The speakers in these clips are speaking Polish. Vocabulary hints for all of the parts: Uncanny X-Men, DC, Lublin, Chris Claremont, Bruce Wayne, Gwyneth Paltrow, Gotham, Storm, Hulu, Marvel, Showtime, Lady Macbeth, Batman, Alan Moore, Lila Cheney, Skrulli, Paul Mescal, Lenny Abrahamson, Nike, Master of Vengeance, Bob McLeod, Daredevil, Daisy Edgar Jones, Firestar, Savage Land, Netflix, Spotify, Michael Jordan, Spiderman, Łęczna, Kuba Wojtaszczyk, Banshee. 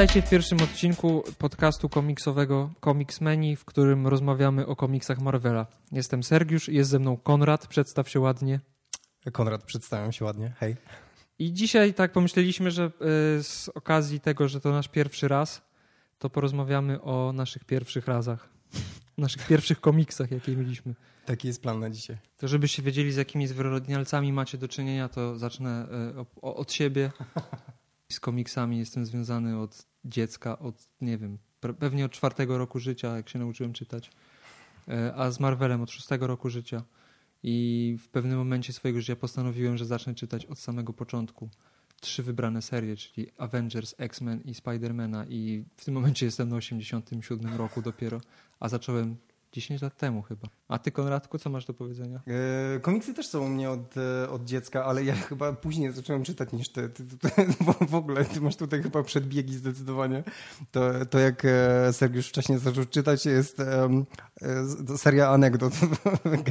Witajcie w pierwszym odcinku podcastu komiksowego Comics menu, w którym rozmawiamy o komiksach Marvela. Jestem Sergiusz, jest ze mną Konrad, przedstaw się ładnie. Konrad, przedstawiam się ładnie, hej. I dzisiaj tak pomyśleliśmy, że z okazji tego, że to nasz pierwszy raz, to porozmawiamy o naszych pierwszych razach, naszych pierwszych komiksach, jakie mieliśmy. Taki jest plan na dzisiaj. To żebyście wiedzieli, z jakimi zwyrodnialcami macie do czynienia, to zacznę od siebie. Z komiksami jestem związany od dziecka, od nie wiem, pewnie od 4 roku życia, jak się nauczyłem czytać, a z Marvelem od 6 roku życia. I w pewnym momencie swojego życia postanowiłem, że zacznę czytać od samego początku 3 wybrane serie, czyli Avengers, X-Men i Spidermana, i w tym momencie jestem na 87 roku dopiero, a zacząłem 10 lat temu chyba. A ty, Konradku, co masz do powiedzenia? Komiksy też są u mnie od dziecka, ale ja chyba później zacząłem czytać niż ty. Bo w ogóle ty masz tutaj chyba przedbiegi zdecydowanie. To jak Sergiusz wcześniej zaczął czytać, jest seria anegdot.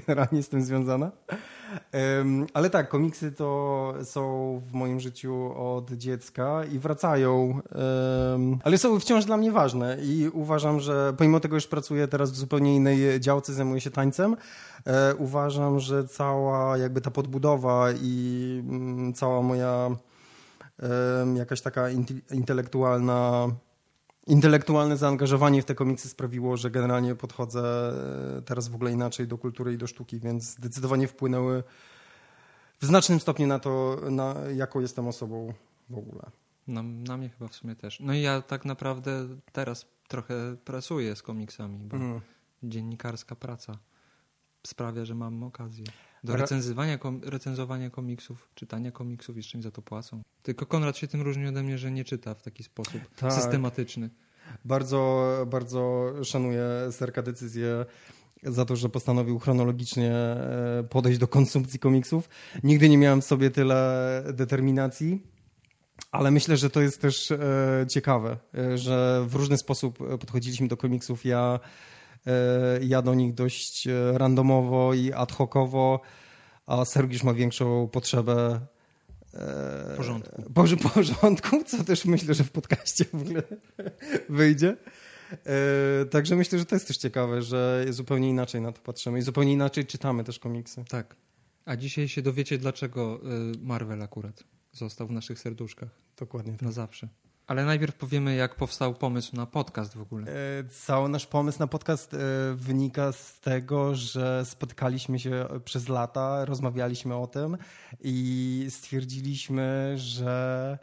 Generalnie z tym związana. Ale tak, komiksy to są w moim życiu od dziecka i wracają, ale są wciąż dla mnie ważne i uważam, że pomimo tego, że już pracuję teraz w zupełnie innej działce, zajmuję się tańcem, uważam, że cała jakby ta podbudowa i cała moja jakaś taka intelektualne zaangażowanie w te komiksy sprawiło, że generalnie podchodzę teraz w ogóle inaczej do kultury i do sztuki, więc zdecydowanie wpłynęły w znacznym stopniu na to, jaką jestem osobą w ogóle. Na mnie chyba w sumie też. No i ja tak naprawdę teraz trochę pracuję z komiksami, bo dziennikarska praca sprawia, że mam okazję do recenzowania komiksów, czytania komiksów, jeszcze mi za to płacą. Tylko Konrad się tym różni ode mnie, że nie czyta w taki sposób systematyczny. Bardzo, bardzo szanuję Serka decyzję za to, że postanowił chronologicznie podejść do konsumpcji komiksów. Nigdy nie miałem w sobie tyle determinacji, ale myślę, że to jest też ciekawe, że w różny sposób podchodziliśmy do komiksów. Ja do nich dość randomowo i ad hocowo, a Sergiusz ma większą potrzebę porządku, co też myślę, że w podcaście w ogóle wyjdzie. Także myślę, że to jest też ciekawe, że zupełnie inaczej na to patrzymy i zupełnie inaczej czytamy też komiksy. Tak. A dzisiaj się dowiecie, dlaczego Marvel akurat został w naszych serduszkach. Dokładnie tak. Na zawsze. Ale najpierw powiemy, jak powstał pomysł na podcast w ogóle. Cały nasz pomysł na podcast wynika z tego, że spotkaliśmy się przez lata, rozmawialiśmy o tym i stwierdziliśmy, że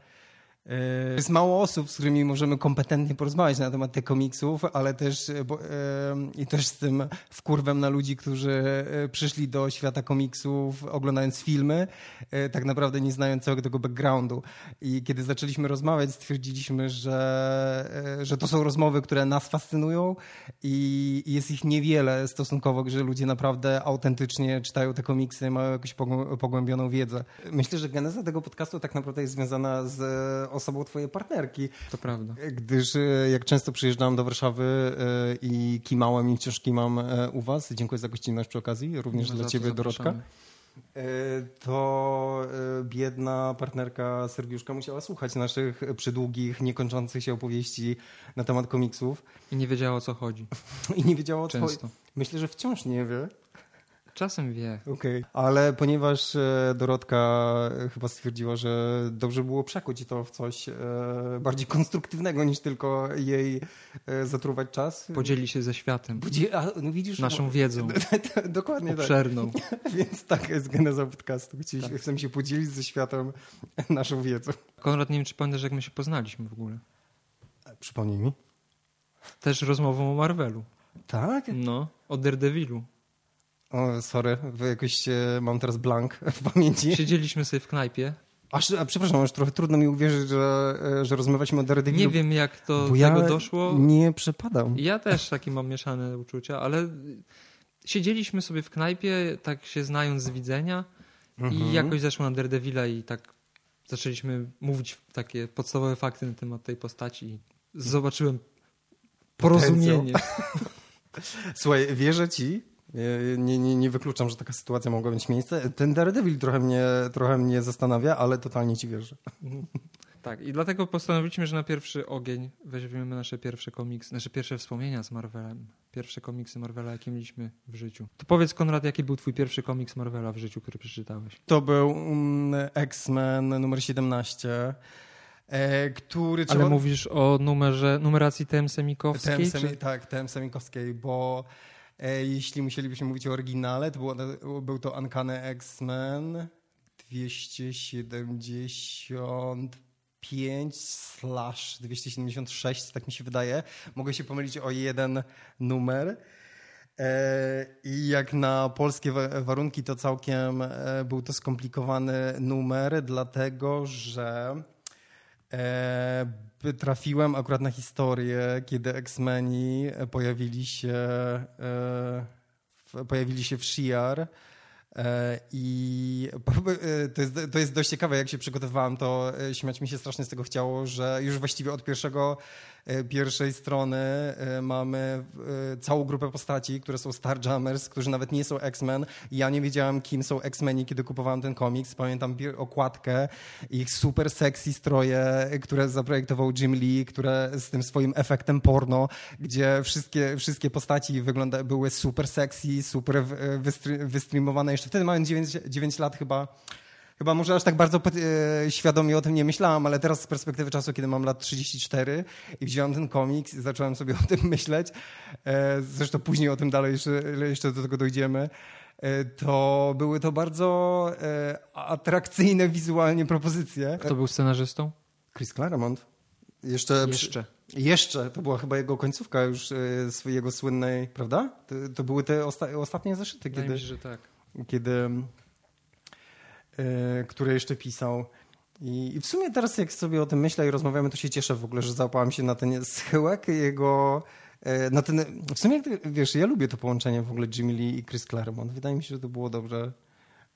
jest mało osób, z którymi możemy kompetentnie porozmawiać na temat tych komiksów, ale też i też z tym wkurwem na ludzi, którzy przyszli do świata komiksów oglądając filmy, tak naprawdę nie znając całego tego backgroundu. I kiedy zaczęliśmy rozmawiać, stwierdziliśmy, że to są rozmowy, które nas fascynują i jest ich niewiele stosunkowo, że ludzie naprawdę autentycznie czytają te komiksy, mają jakąś pogłębioną wiedzę. Myślę, że geneza tego podcastu tak naprawdę jest związana z osobą twojej partnerki. To prawda. Gdyż jak często przyjeżdżałem do Warszawy i kimałem i wciąż kimam u was, dziękuję za gościnność przy okazji, również dla ciebie, Dorotka, to biedna partnerka Sergiuszka musiała słuchać naszych przydługich, niekończących się opowieści na temat komiksów. I nie wiedziała, o co chodzi. I nie wiedziała, o co chodzi. Myślę, że wciąż nie wie. Czasem wie. Okej. Ale ponieważ Dorotka chyba stwierdziła, że dobrze było przekuć to w coś bardziej konstruktywnego niż tylko jej zatruwać czas. Podzieli się ze światem. No widzisz, naszą wiedzą. Dokładnie obszerną. Tak. Obszerną. Więc tak jest geneza podcastu. Chcemy się podzielić ze światem naszą wiedzą. Konrad, nie wiem, czy pamiętasz, jak my się poznaliśmy w ogóle. Przypomnij mi. Też rozmową o Marvelu. Tak? No, o Daredevilu. O, sorry, jakoś mam teraz blank w pamięci. Siedzieliśmy sobie w knajpie. Przepraszam, już trochę trudno mi uwierzyć, że rozmawialiśmy o Daredevilu. Nie wiem, jak to do tego doszło. Nie przepadam. Ja też takie mam mieszane uczucia, ale siedzieliśmy sobie w knajpie, tak się znając z widzenia, i jakoś zeszło na Daredevila i tak zaczęliśmy mówić takie podstawowe fakty na temat tej postaci i zobaczyłem porozumienie. Słuchaj, wierzę ci. Nie wykluczam, że taka sytuacja mogła mieć miejsce. Ten Daredevil trochę mnie zastanawia, ale totalnie ci wierzę. Tak, i dlatego postanowiliśmy, że na pierwszy ogień weźmiemy nasze pierwsze komiksy, nasze pierwsze wspomnienia z Marvelem. Pierwsze komiksy Marvela, jakie mieliśmy w życiu. To powiedz, Konrad, jaki był twój pierwszy komiks Marvela w życiu, który przeczytałeś? To był X-Men numer 17, który... Ale mówisz o numeracji TM-Semikowskiej? Tak, TM-Semikowskiej, bo jeśli musielibyśmy mówić o oryginale, to był to Uncanny X-Men 275/276, tak mi się wydaje. Mogę się pomylić o jeden numer. I jak na polskie warunki, to całkiem był to skomplikowany numer, dlatego że trafiłem akurat na historię, kiedy X-Meni pojawili się w Shi'ar. I to jest dość ciekawe, jak się przygotowywałem, to śmiać mi się strasznie z tego chciało, że już właściwie od pierwszej strony mamy całą grupę postaci, które są Star Jammers, którzy nawet nie są X-Men. Ja nie wiedziałem, kim są X-Meni, kiedy kupowałem ten komiks. Pamiętam okładkę, ich super sexy stroje, które zaprojektował Jim Lee, które z tym swoim efektem porno, gdzie wszystkie postaci były super sexy, super wystreamowane. Jeszcze wtedy miałem 9 lat chyba może aż tak bardzo świadomie o tym nie myślałem, ale teraz z perspektywy czasu, kiedy mam lat 34 i wziąłem ten komiks i zacząłem sobie o tym myśleć, zresztą później o tym dalej jeszcze do tego dojdziemy, to były to bardzo atrakcyjne wizualnie propozycje. Kto był scenarzystą? Chris Claremont. Jeszcze. To była chyba jego końcówka już jego słynnej, prawda? To były te ostatnie zeszyty. Wydaje mi się, że tak. Które jeszcze pisał. I w sumie teraz, jak sobie o tym myślę i rozmawiamy, to się cieszę w ogóle, że załapałem się na ten schyłek jego... w sumie, wiesz, ja lubię to połączenie w ogóle Jimmy Lee i Chris Claremont. Wydaje mi się, że to było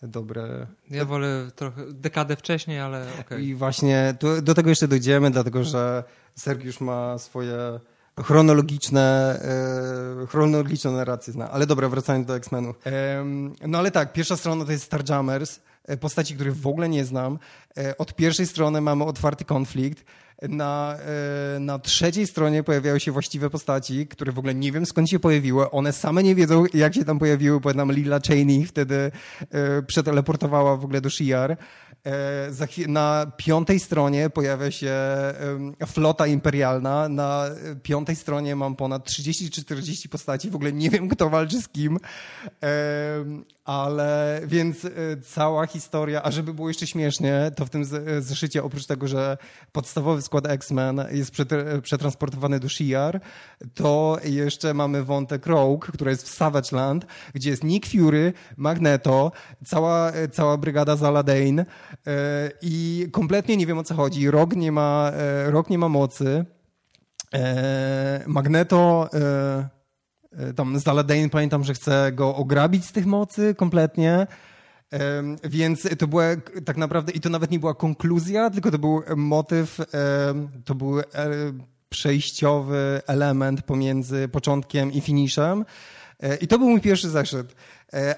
dobre. Ja wolę trochę dekadę wcześniej, ale okej. I właśnie do tego jeszcze dojdziemy, dlatego że Sergiusz ma swoje... chronologiczną narrację zna. Ale dobra, wracając do X-Menów. No ale tak, pierwsza strona to jest Star Jammers, postaci, których w ogóle nie znam. Od pierwszej strony mamy otwarty konflikt. Na trzeciej stronie pojawiały się właściwe postaci, które w ogóle nie wiem skąd się pojawiły. One same nie wiedzą, jak się tam pojawiły. Pamiętam, Lila Cheney wtedy przeteleportowała w ogóle do Shi'ar. Na piątej stronie pojawia się flota imperialna. Na piątej stronie mam ponad 30 czy 40 postaci. W ogóle nie wiem, kto walczy z kim. Ale więc cała historia, a żeby było jeszcze śmiesznie, to w tym zeszycie oprócz tego, że podstawowy skład X-Men jest przetransportowany do Shi'ar, to jeszcze mamy wątek Rogue, która jest w Savage Land, gdzie jest Nick Fury, Magneto, cała brygada z Aladdin i kompletnie nie wiem, o co chodzi. Rogue nie ma mocy. Magneto... Tam z Aladdin pamiętam, że chce go ograbić z tych mocy kompletnie, więc to była tak naprawdę, i to nawet nie była konkluzja, tylko to był motyw, to był przejściowy element pomiędzy początkiem i finiszem. I to był mój pierwszy zeszyt,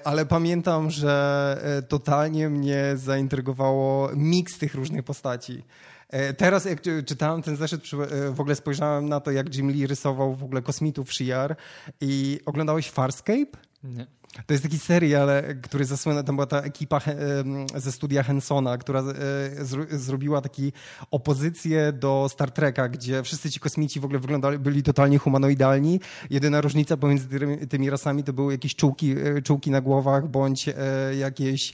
ale pamiętam, że totalnie mnie zaintrygowało miks tych różnych postaci. Teraz jak czytałem ten zeszyt, w ogóle spojrzałem na to, jak Jim Lee rysował w ogóle kosmitów Shi'ar. I oglądałeś Farscape? Nie. To jest taki serial, który zasłynął, tam była ta ekipa ze studia Hensona, która zrobiła taki opozycję do Star Treka, gdzie wszyscy ci kosmici w ogóle byli totalnie humanoidalni. Jedyna różnica pomiędzy tymi rasami to były jakieś czułki na głowach, bądź jakieś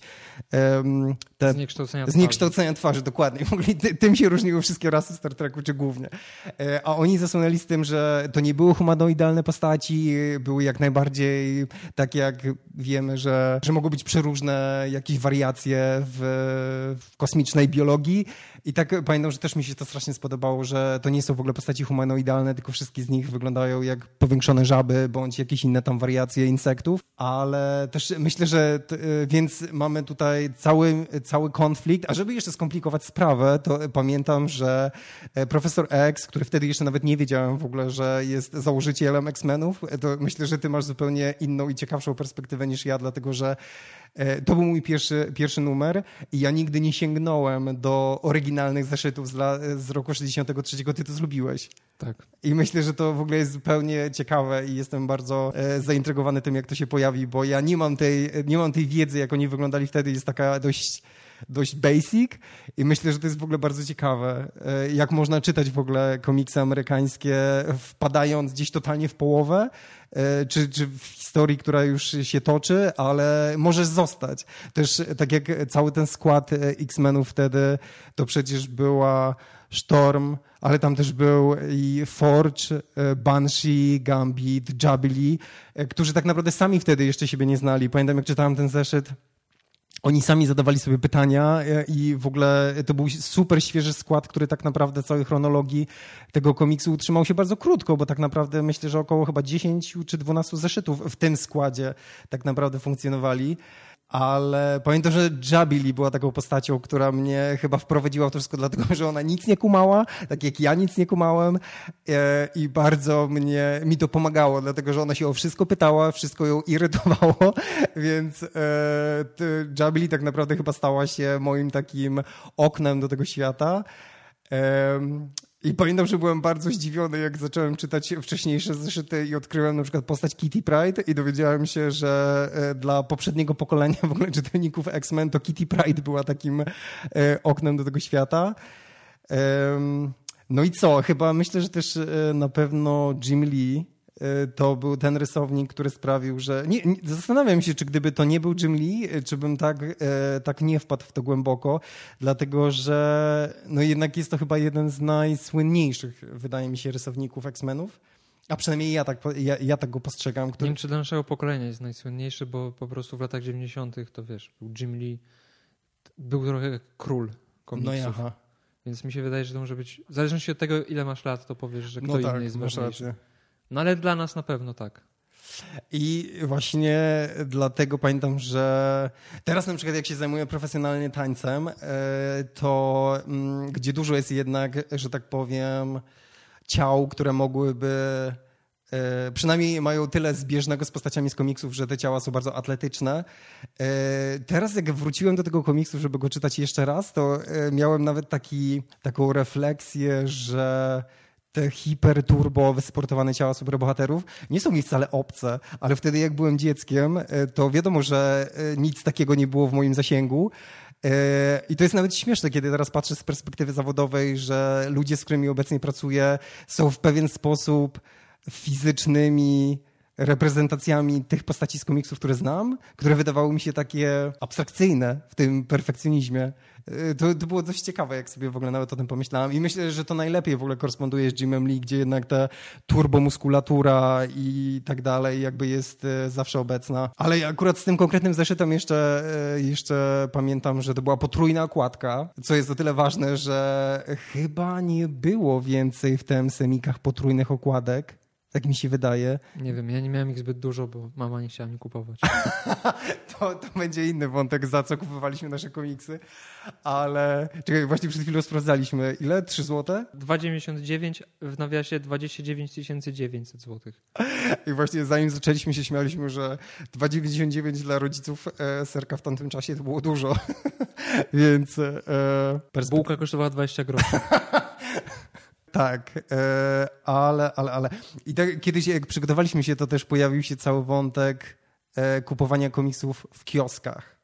zniekształcenia twarzy. Dokładnie. W ogóle tym się różniły wszystkie rasy Star Treku, czy głównie. A oni zasłynęli z tym, że to nie były humanoidalne postaci, były jak najbardziej takie jak wiemy, że mogą być przeróżne jakieś wariacje w kosmicznej biologii. I tak pamiętam, że też mi się to strasznie spodobało, że to nie są w ogóle postaci humanoidalne, tylko wszystkie z nich wyglądają jak powiększone żaby bądź jakieś inne tam wariacje insektów. Ale też myślę, że więc mamy tutaj cały konflikt. A żeby jeszcze skomplikować sprawę, to pamiętam, że Profesor X, który wtedy jeszcze nawet nie wiedziałem w ogóle, że jest założycielem X-Menów, to myślę, że ty masz zupełnie inną i ciekawszą perspektywę niż ja, dlatego że To był mój pierwszy numer i ja nigdy nie sięgnąłem do oryginalnych zeszytów z roku 63. Ty to zrobiłeś. Tak. I myślę, że to w ogóle jest zupełnie ciekawe i jestem bardzo zaintrygowany tym, jak to się pojawi, bo ja nie mam tej wiedzy, jak oni wyglądali wtedy. Jest taka dość basic i myślę, że to jest w ogóle bardzo ciekawe, jak można czytać w ogóle komiksy amerykańskie, wpadając gdzieś totalnie w połowę, czy w historii, która już się toczy, ale możesz zostać. Też tak jak cały ten skład X-Menów wtedy, to przecież była Storm, ale tam też był i Forge, Banshee, Gambit, Jubilee, którzy tak naprawdę sami wtedy jeszcze siebie nie znali. Pamiętam, jak czytałem ten zeszyt, oni sami zadawali sobie pytania i w ogóle to był super świeży skład, który tak naprawdę całej chronologii tego komiksu utrzymał się bardzo krótko, bo tak naprawdę myślę, że około chyba 10 czy 12 zeszytów w tym składzie tak naprawdę funkcjonowali. Ale pamiętam, że Jubilee była taką postacią, która mnie chyba wprowadziła w to wszystko, dlatego że ona nic nie kumała, tak jak ja nic nie kumałem, i bardzo mi to pomagało, dlatego że ona się o wszystko pytała, wszystko ją irytowało, więc Jubilee tak naprawdę chyba stała się moim takim oknem do tego świata. I pamiętam, że byłem bardzo zdziwiony, jak zacząłem czytać wcześniejsze zeszyty i odkryłem na przykład postać Kitty Pryde i dowiedziałem się, że dla poprzedniego pokolenia w ogóle czytelników X-Men to Kitty Pryde była takim oknem do tego świata. No i co? Chyba myślę, że też na pewno Jim Lee to był ten rysownik, który sprawił, że... Nie, zastanawiam się, czy gdyby to nie był Jim Lee, czy bym tak nie wpadł w to głęboko, dlatego że no jednak jest to chyba jeden z najsłynniejszych, wydaje mi się, rysowników X-Menów. A przynajmniej ja tak go postrzegam. Który... Nie wiem, czy dla naszego pokolenia jest najsłynniejszy, bo po prostu w latach 90. to wiesz, był Jim Lee, był trochę król komiksów. No więc mi się wydaje, że to może być... W zależności od tego, ile masz lat, to powiesz, że kto inny jest ważniejszy. Rację. No ale dla nas na pewno tak. I właśnie dlatego pamiętam, że teraz na przykład jak się zajmuję profesjonalnie tańcem, to gdzie dużo jest jednak, że tak powiem, ciał, które mogłyby... Przynajmniej mają tyle zbieżnego z postaciami z komiksów, że te ciała są bardzo atletyczne. Teraz jak wróciłem do tego komiksu, żeby go czytać jeszcze raz, to miałem nawet taką refleksję, że... te hiperturbo wysportowane ciała superbohaterów nie są mi wcale obce, ale wtedy jak byłem dzieckiem, to wiadomo, że nic takiego nie było w moim zasięgu. I to jest nawet śmieszne, kiedy teraz patrzę z perspektywy zawodowej, że ludzie, z którymi obecnie pracuję, są w pewien sposób fizycznymi reprezentacjami tych postaci z komiksów, które znam, które wydawały mi się takie abstrakcyjne w tym perfekcjonizmie. To było dość ciekawe, jak sobie w ogóle nawet o tym pomyślałem i myślę, że to najlepiej w ogóle koresponduje z Jimem Lee, gdzie jednak ta turbomuskulatura i tak dalej jakby jest zawsze obecna. Ale akurat z tym konkretnym zeszytem jeszcze pamiętam, że to była potrójna okładka, co jest o tyle ważne, że chyba nie było więcej w TM-Semikach potrójnych okładek. Tak mi się wydaje. Nie wiem, ja nie miałem ich zbyt dużo, bo mama nie chciała mi kupować. to będzie inny wątek, za co kupowaliśmy nasze komiksy. Ale czekaj, właśnie przed chwilą sprawdzaliśmy. Ile? 3 zł? 2,99 w nawiasie 29 900 zł. I właśnie zanim zaczęliśmy się śmialiśmy, że 2,99 dla rodziców serka w tamtym czasie to było dużo. Więc... bułka kosztowała 20 groszy. Tak, ale. I tak kiedyś, jak przygotowaliśmy się, to też pojawił się cały wątek kupowania komiksów w kioskach,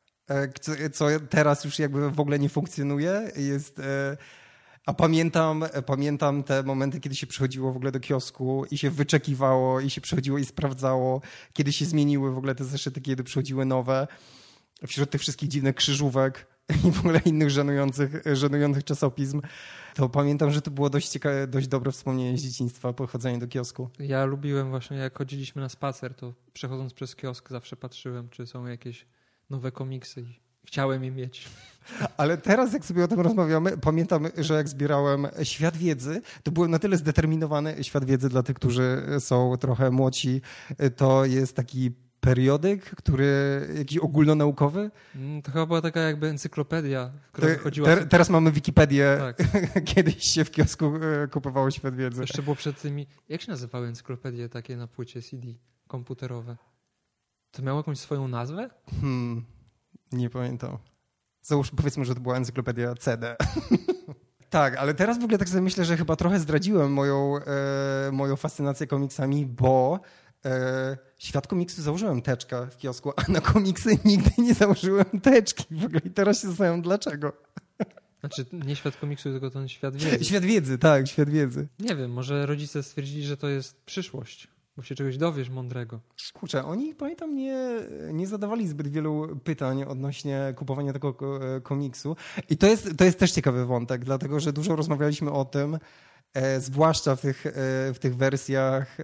co teraz już jakby w ogóle nie funkcjonuje. A pamiętam te momenty, kiedy się przychodziło w ogóle do kiosku i się wyczekiwało, i się przychodziło i sprawdzało, kiedy się zmieniły w ogóle te zeszyty, kiedy przychodziły nowe, wśród tych wszystkich dziwnych krzyżówek i w ogóle innych żenujących czasopism, to pamiętam, że to było dość dobre wspomnienie z dzieciństwa, pochodzenie do kiosku. Ja lubiłem właśnie, jak chodziliśmy na spacer, to przechodząc przez kiosk zawsze patrzyłem, czy są jakieś nowe komiksy i chciałem je mieć. Ale teraz, jak sobie o tym rozmawiamy, pamiętam, że jak zbierałem Świat Wiedzy, to byłem na tyle zdeterminowany. Świat Wiedzy dla tych, którzy są trochę młodsi, to jest taki periodyk, który jakiś ogólnonaukowy? To chyba była taka jakby encyklopedia, w której chodziła... Teraz mamy Wikipedię. Tak. Kiedyś się w kiosku kupowało Świat Wiedzy. Jeszcze było przed tymi... Jak się nazywały encyklopedie takie na płycie CD komputerowe? To miało jakąś swoją nazwę? Nie pamiętam. Załóżmy, powiedzmy, że to była encyklopedia CD. Tak, ale teraz w ogóle tak sobie myślę, że chyba trochę zdradziłem moją fascynację komiksami, bo świat komiksu założyłem teczkę w kiosku, a na komiksy nigdy nie założyłem teczki. W ogóle i teraz się zastanawiam dlaczego. Znaczy nie świat komiksu, tylko ten świat wiedzy. Świat wiedzy, tak, świat wiedzy. Nie wiem, może rodzice stwierdzili, że to jest przyszłość, bo się czegoś dowiesz mądrego. Kurczę, oni, pamiętam, nie zadawali zbyt wielu pytań odnośnie kupowania tego komiksu. I to jest też ciekawy wątek, dlatego że dużo rozmawialiśmy o tym, zwłaszcza w tych wersjach,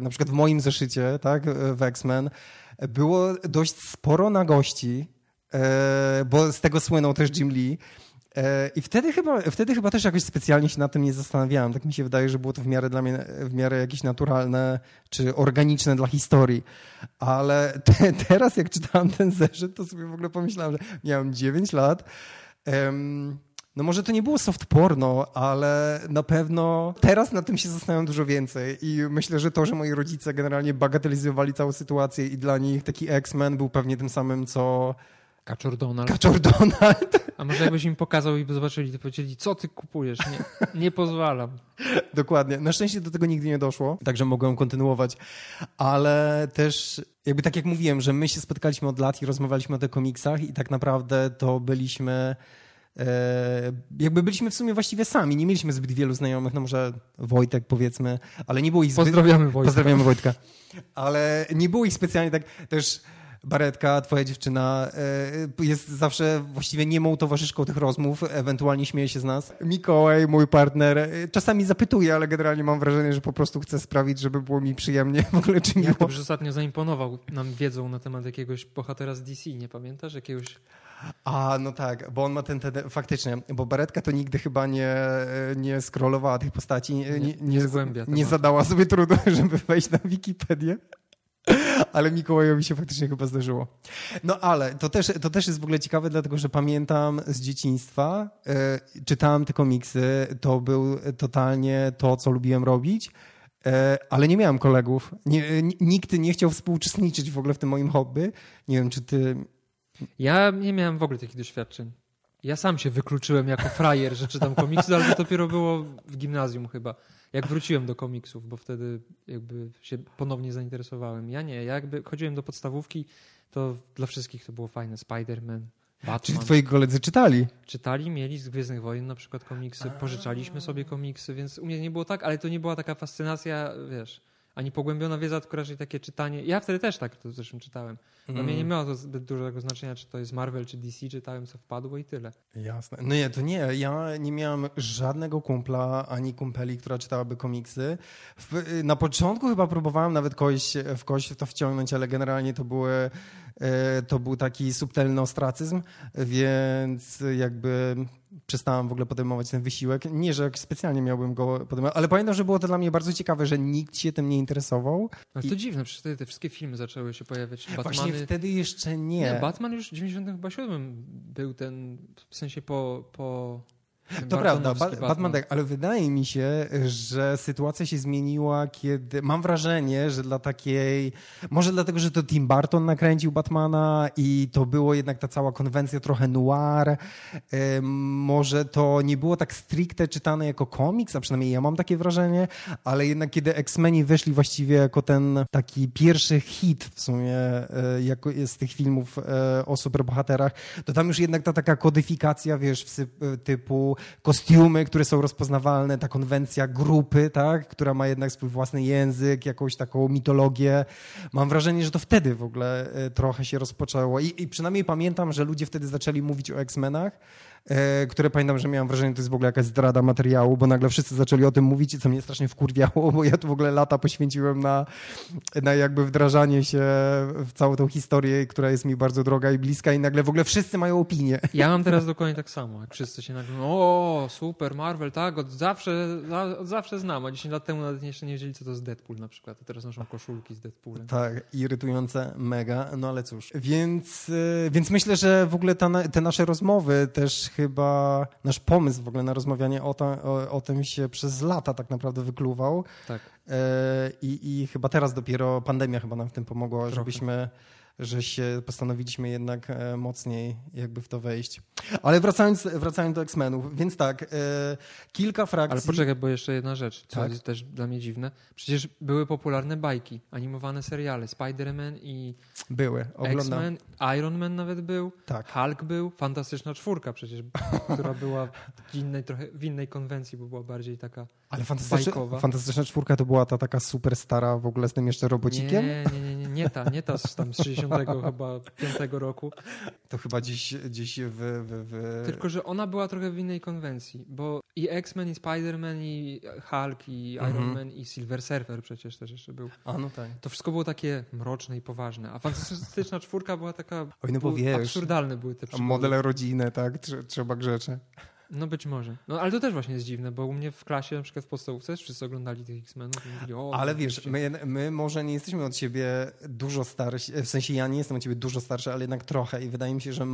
na przykład w moim zeszycie, tak, w X-Men, było dość sporo nagości, bo z tego słynął też Jim Lee. I wtedy chyba też jakoś specjalnie się nad tym nie zastanawiałem. Tak mi się wydaje, że było to w miarę jakieś naturalne czy organiczne dla historii. Ale teraz jak czytałem ten zeszyt, to sobie w ogóle pomyślałem, że miałem 9 lat. No może to nie było soft porno, ale na pewno teraz nad tym się zastanawiam dużo więcej i myślę, że to, że moi rodzice generalnie bagatelizowali całą sytuację i dla nich taki X-Men był pewnie tym samym, co... Kaczor Donald. A może jakbyś im pokazał i zobaczyli, to powiedzieli, co ty kupujesz? Nie pozwalam. Dokładnie. Na szczęście do tego nigdy nie doszło, także mogłem kontynuować. Ale też jakby tak jak mówiłem, że my się spotkaliśmy od lat i rozmawialiśmy o tych komiksach i tak naprawdę to byliśmy... jakby byliśmy w sumie właściwie sami, nie mieliśmy zbyt wielu znajomych, no może Wojtek powiedzmy, ale nie było ich... Pozdrawiamy Wojtka. Ale nie było ich specjalnie tak też... Baretka, twoja dziewczyna, jest zawsze właściwie niemą towarzyszką tych rozmów, ewentualnie śmieje się z nas. Mikołaj, mój partner, czasami zapytuje, ale generalnie mam wrażenie, że po prostu chce sprawić, żeby było mi przyjemnie w ogóle czy miło. Dobrze, ostatnio zaimponował nam wiedzą na temat jakiegoś bohatera z DC, nie pamiętasz? Jakiegoś... A, no tak, bo on ma faktycznie, bo Baretka to nigdy chyba nie scrollowała tych postaci, nie zadała sobie trudu, żeby wejść na Wikipedię. Ale Mikołajowi się faktycznie chyba zdarzyło. No ale to też jest w ogóle ciekawe, dlatego że pamiętam z dzieciństwa, czytałem te komiksy, to był totalnie to, co lubiłem robić, ale nie miałem kolegów. Nikt nie chciał współuczestniczyć w ogóle w tym moim hobby. Nie wiem, czy ty... Ja nie miałem w ogóle takich doświadczeń. Ja sam się wykluczyłem jako frajer, że czytam komiksy, ale to dopiero było w gimnazjum chyba. Jak wróciłem do komiksów, bo wtedy jakby się ponownie zainteresowałem. Ja nie, ja jakby chodziłem do podstawówki, to dla wszystkich to było fajne. Spiderman, Batman. Czyli twoi koledzy czytali? Czytali, mieli z Gwiezdnych Wojen na przykład komiksy, pożyczaliśmy sobie komiksy, więc u mnie nie było tak, ale to nie była taka fascynacja, wiesz, ani pogłębiona wiedza, tylko raczej takie czytanie. Ja wtedy też tak to zresztą czytałem. Dla mnie nie miało to zbyt dużego znaczenia, czy to jest Marvel, czy DC, czytałem co wpadło i tyle. Jasne. No nie, to nie. Ja nie miałem żadnego kumpla, ani kumpeli, która czytałaby komiksy. Na początku chyba próbowałem nawet kogoś w to wciągnąć, ale generalnie to był taki subtelny ostracyzm, więc jakby... Przestałem w ogóle podejmować ten wysiłek. Nie, że specjalnie miałbym go podejmować, ale pamiętam, że było to dla mnie bardzo ciekawe, że nikt się tym nie interesował. Ale to dziwne, przecież wtedy te wszystkie filmy zaczęły się pojawiać. Batmany... Właśnie wtedy jeszcze nie. Nie, Batman już w 97 był ten, w sensie po to prawda, Batman tak, ale wydaje mi się, że sytuacja się zmieniła, kiedy... Mam wrażenie, że dla takiej... Może dlatego, że to Tim Burton nakręcił Batmana i to było jednak ta cała konwencja trochę noir. Może to nie było tak stricte czytane jako komiks, a przynajmniej ja mam takie wrażenie, ale jednak kiedy X-Meni wyszli właściwie jako ten taki pierwszy hit w sumie jako z tych filmów o superbohaterach, to tam już jednak ta taka kodyfikacja, wiesz, typu kostiumy, które są rozpoznawalne, ta konwencja grupy, tak, która ma jednak swój własny język, jakąś taką mitologię. Mam wrażenie, że to wtedy w ogóle trochę się rozpoczęło. I przynajmniej pamiętam, że ludzie wtedy zaczęli mówić o X-Menach, które pamiętam, że miałem wrażenie, że to jest w ogóle jakaś zdrada materiału, bo nagle wszyscy zaczęli o tym mówić i co mnie strasznie wkurwiało, bo ja tu w ogóle lata poświęciłem na jakby wdrażanie się w całą tą historię, która jest mi bardzo droga i bliska i nagle w ogóle wszyscy mają opinię. Ja mam teraz dokładnie tak samo, jak wszyscy się nagle o, super, Marvel, tak, od zawsze znam, a 10 lat temu nawet jeszcze nie wiedzieli, co to jest Deadpool na przykład, a teraz noszą koszulki z Deadpoolem. Tak, irytujące, mega, no ale cóż. Więc myślę, że w ogóle te nasze rozmowy też chyba nasz pomysł w ogóle na rozmawianie o tym się przez lata tak naprawdę wykluwał. Tak. I chyba teraz dopiero pandemia chyba nam w tym pomogła, żebyśmy że się postanowiliśmy jednak mocniej jakby w to wejść. Ale wracając do X-Menów, więc tak, kilka frakcji... Ale poczekaj, bo jeszcze jedna rzecz, co tak? jest też dla mnie dziwne. Przecież były popularne bajki, animowane seriale, Spider-Man i były. X-Men, Iron Man nawet był, tak. Hulk był, Fantastyczna Czwórka przecież, która była w innej konwencji, bo była bardziej taka bajkowa. Fantastyczna Czwórka to była ta taka super stara w ogóle z tym jeszcze robocikiem? Nie ta z tam z 60 chyba 5 roku. To chyba gdzieś w... Tylko, że ona była trochę w innej konwencji, bo i X-Men, i Spider-Man, i Hulk, i Iron Man, i Silver Surfer przecież też jeszcze był. A no tak. To wszystko było takie mroczne i poważne, a Fantastyczna Czwórka była taka... Oj, no bo wiesz, absurdalne były te przygody. Modele rodziny, tak? Trzeba grzecze. No być może. No ale to też właśnie jest dziwne, bo u mnie w klasie, na przykład w podstawówce, wszyscy oglądali tych X-Menów i mówili, o... Ale wiesz, my może nie jesteśmy od ciebie dużo starsi, w sensie ja nie jestem od ciebie dużo starszy, ale jednak trochę i wydaje mi się, że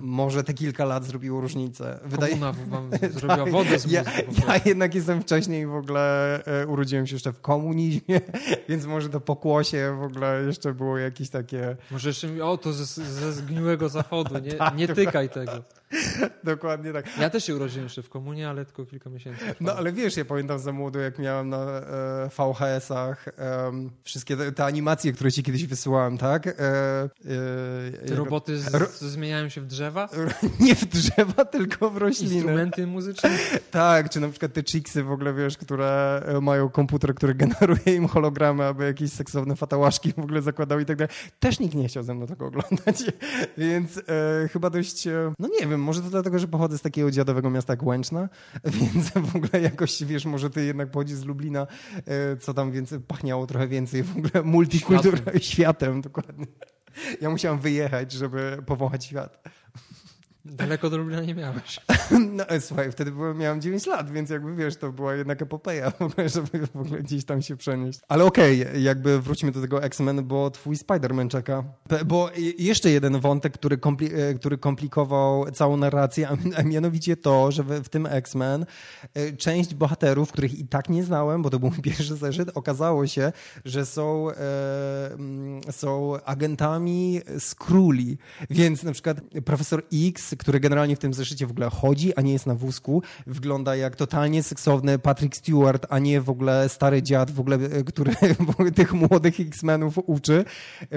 może te kilka lat zrobiło różnicę. Komuna wam zrobiła wodę z mózgu. Ja jednak jestem wcześniej w ogóle, urodziłem się jeszcze w komunizmie, więc może to pokłosie w ogóle jeszcze było jakieś takie... Może jeszcze, to ze zgniłego zachodu, nie, tak, nie tykaj tego. Dokładnie tak. Ja też się urodziłem jeszcze w komunie, ale tylko kilka miesięcy. No ale wiesz, ja pamiętam za młodu, jak miałem na VHS-ach wszystkie te animacje, które ci kiedyś wysyłałem, tak? Te roboty zmieniają się w drzewa? Nie w drzewa, tylko w rośliny. Instrumenty muzyczne? Tak, czy na przykład te chicksy w ogóle, wiesz, które mają komputer, który generuje im hologramy, aby jakieś seksowne fatałaszki w ogóle zakładały i tak dalej. Też nikt nie chciał ze mną tego oglądać, więc chyba dość, no nie wiem, może to dlatego, że pochodzę z takiego dziadowego miasta jak Łęczna, więc w ogóle jakoś, wiesz, może ty jednak pochodzisz z Lublina, co tam więcej pachniało trochę więcej w ogóle multikulturą światem, dokładnie. Ja musiałem wyjechać, żeby powąchać świat. Daleko do Lublina nie miałeś. No słuchaj, wtedy miałem 9 lat, więc jakby wiesz, to była jednak epopeja, żeby w ogóle gdzieś tam się przenieść. Ale okej, jakby wróćmy do tego X-Men, bo twój Spider-Man czeka. Bo jeszcze jeden wątek, który komplikował całą narrację, a mianowicie to, że w tym X-Men część bohaterów, których i tak nie znałem, bo to był mój pierwszy zeszyt, okazało się, że są agentami Skrulli. Więc na przykład Profesor X, który generalnie w tym zeszycie w ogóle chodzi, a nie jest na wózku, wygląda jak totalnie seksowny Patrick Stewart, a nie w ogóle stary dziad, w ogóle, który tych młodych X-Menów uczy.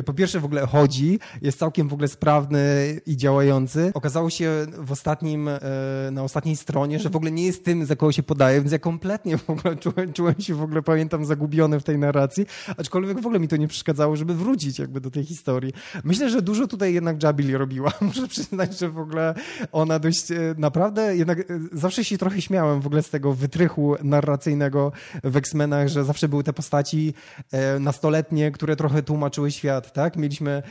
Po pierwsze w ogóle chodzi, jest całkiem w ogóle sprawny i działający. Okazało się na ostatniej stronie, że w ogóle nie jest tym, za kogo się podaje, więc ja kompletnie w ogóle czułem się w ogóle, pamiętam, zagubiony w tej narracji, aczkolwiek w ogóle mi to nie przeszkadzało, żeby wrócić jakby do tej historii. Myślę, że dużo tutaj jednak Jubilee robiła. Muszę przyznać, że w ogóle ona dość naprawdę, jednak zawsze się trochę śmiałem w ogóle z tego wytrychu narracyjnego w X-Menach, że zawsze były te postaci nastoletnie, które trochę tłumaczyły świat, tak? Mieliśmy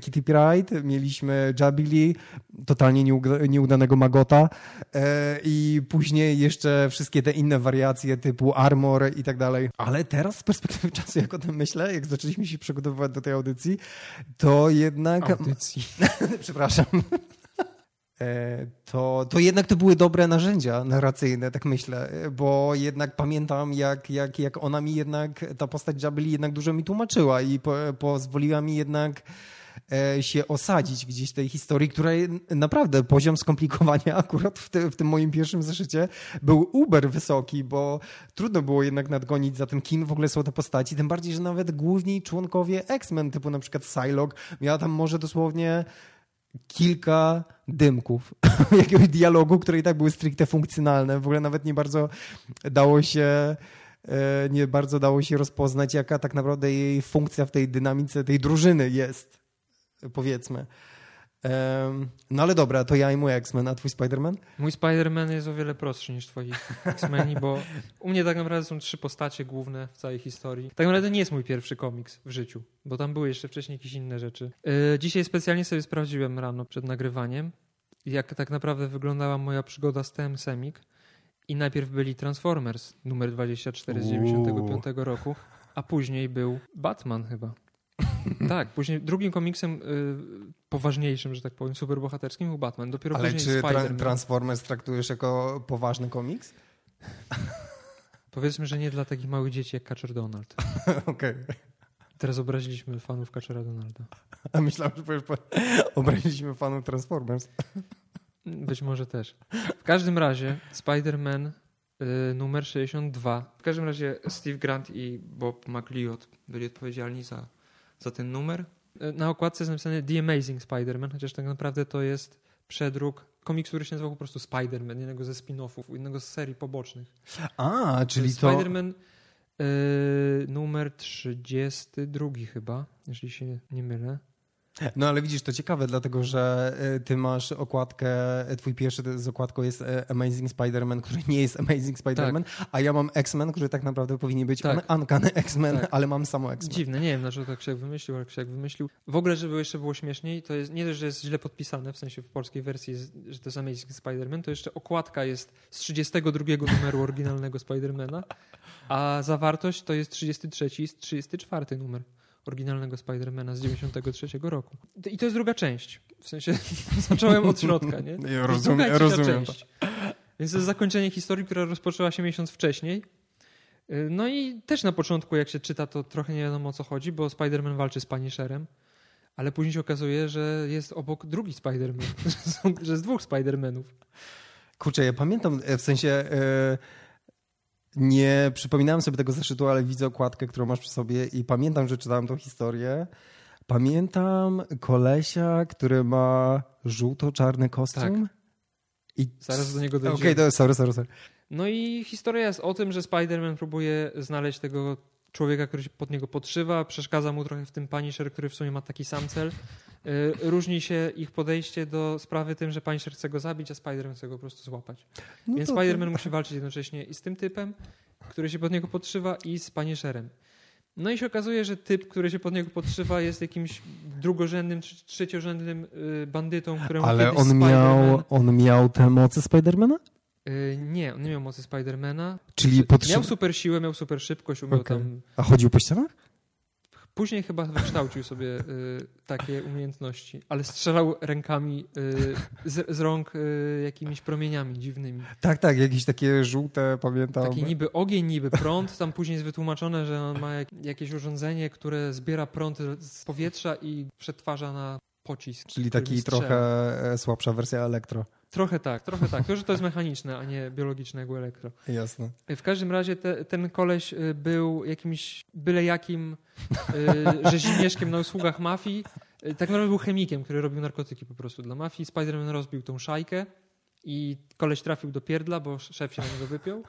Kitty Pryde, mieliśmy Jubilee, totalnie nieudanego magota i później jeszcze wszystkie te inne wariacje typu Armor i tak dalej. Ale teraz z perspektywy czasu, jak o tym myślę, jak zaczęliśmy się przygotowywać do tej audycji, to jednak... Audycji. Przepraszam. To jednak to były dobre narzędzia narracyjne, tak myślę, bo jednak pamiętam, jak ona mi jednak, ta postać Jubilee jednak dużo mi tłumaczyła i pozwoliła mi jednak się osadzić gdzieś tej historii, której naprawdę poziom skomplikowania akurat w tym moim pierwszym zeszycie był uber wysoki, bo trudno było jednak nadgonić za tym, kim w ogóle są te postaci, tym bardziej, że nawet główni członkowie X-Men, typu na przykład Psylocke, miała tam może dosłownie kilka dymków jakiegoś dialogu, które i tak były stricte funkcjonalne. W ogóle nawet nie bardzo dało się rozpoznać, jaka tak naprawdę jej funkcja w tej dynamice tej drużyny jest, powiedzmy. No ale dobra, to ja i mój X-Men, a twój Spider-Man? Mój Spider-Man jest o wiele prostszy niż twoi X-Meni, bo u mnie tak naprawdę są 3 postacie główne w całej historii. Tak naprawdę nie jest mój pierwszy komiks w życiu, bo tam były jeszcze wcześniej jakieś inne rzeczy. Dzisiaj specjalnie sobie sprawdziłem rano przed nagrywaniem, jak tak naprawdę wyglądała moja przygoda z TM-Semic i najpierw byli Transformers numer 24 z 95 roku, a później był Batman chyba. Tak, później drugim komiksem poważniejszym, że tak powiem, superbohaterskim był Batman. Dopiero ale później Spider-Man. Ale czy Transformers traktujesz jako poważny komiks? Powiedzmy, że nie dla takich małych dzieci jak Kaczor Donald. Okej. Teraz obraziliśmy fanów Kaczera Donalda. A myślałem, że powiesz, obraziliśmy fanów Transformers. Być może też. W każdym razie Spider-Man numer 62. W każdym razie Steve Grant i Bob McLeod byli odpowiedzialni za ten numer. Na okładce jest napisane The Amazing Spider-Man, chociaż tak naprawdę to jest przedruk komiksu, który się nazywał po prostu Spider-Man, jednego ze spin-offów, jednego z serii pobocznych. A, czyli to... Spider-Man numer 32 chyba, jeżeli się nie mylę. No ale widzisz, to ciekawe, dlatego że ty masz okładkę, twój pierwszy z okładką jest Amazing Spider-Man, który nie jest Amazing Spider-Man, tak. A ja mam X-Men, który tak naprawdę powinien być tak. Uncanny X-Men, tak. Ale mam samo X-Men. Dziwne, nie wiem dlaczego tak się wymyślił, ale jak wymyślił. W ogóle, żeby jeszcze było śmieszniej, to jest nie dość, że jest źle podpisane, w sensie w polskiej wersji, że to jest Amazing Spider-Man, to jeszcze okładka jest z 32 numeru oryginalnego Spider-Mana, a zawartość to jest 33 i 34 numer oryginalnego Spider-Mana z 93 roku. I to jest druga część. W sensie zacząłem od środka, nie? Ja rozumiem. Część. Więc to jest zakończenie historii, która rozpoczęła się miesiąc wcześniej. No i też na początku, jak się czyta, to trochę nie wiadomo o co chodzi, bo Spider-Man walczy z Punisherem, ale później się okazuje, że jest obok drugi Spider-Man, że jest dwóch Spider-Manów. Kurczę, ja pamiętam, w sensie... Nie przypominałem sobie tego zeszytu, ale widzę okładkę, którą masz przy sobie i pamiętam, że czytałem tą historię. Pamiętam kolesia, który ma żółto-czarny kostium. Tak. I... Zaraz do niego dojdziemy. Okej, sorry. No i historia jest o tym, że Spider-Man próbuje znaleźć tego człowieka, który się pod niego podszywa. Przeszkadza mu trochę w tym Punisher, który w sumie ma taki sam cel. Różni się ich podejście do sprawy tym, że Punisher chce go zabić, a Spider-Man chce go po prostu złapać. No więc Spider-Man musi walczyć jednocześnie i z tym typem, który się pod niego podszywa, i z Punisherem. No i się okazuje, że typ, który się pod niego podszywa, jest jakimś drugorzędnym, trzeciorzędnym bandytą, któremu ale kiedyś on miał te mocy Spider-Mana? Nie, on nie miał mocy Spider-Mana. Czyli miał super siłę, miał super szybkość, umiał tam... A chodził po ścianach? Później chyba wykształcił sobie takie umiejętności, ale strzelał rękami z rąk jakimiś promieniami dziwnymi. Tak, jakieś takie żółte, pamiętam. Taki niby ogień, niby prąd. Tam później jest wytłumaczone, że on ma jakieś urządzenie, które zbiera prąd z powietrza i przetwarza na pocisk. Czyli taki trochę słabsza wersja elektro. Trochę tak. To, że to jest mechaniczne, a nie biologiczne jak u elektro. Jasne. W każdym razie ten koleś był jakimś byle jakim rzeźmieszkiem na usługach mafii. Tak naprawdę był chemikiem, który robił narkotyki po prostu dla mafii. Spider-Man rozbił tą szajkę i koleś trafił do pierdla, bo szef się na niego wypiął.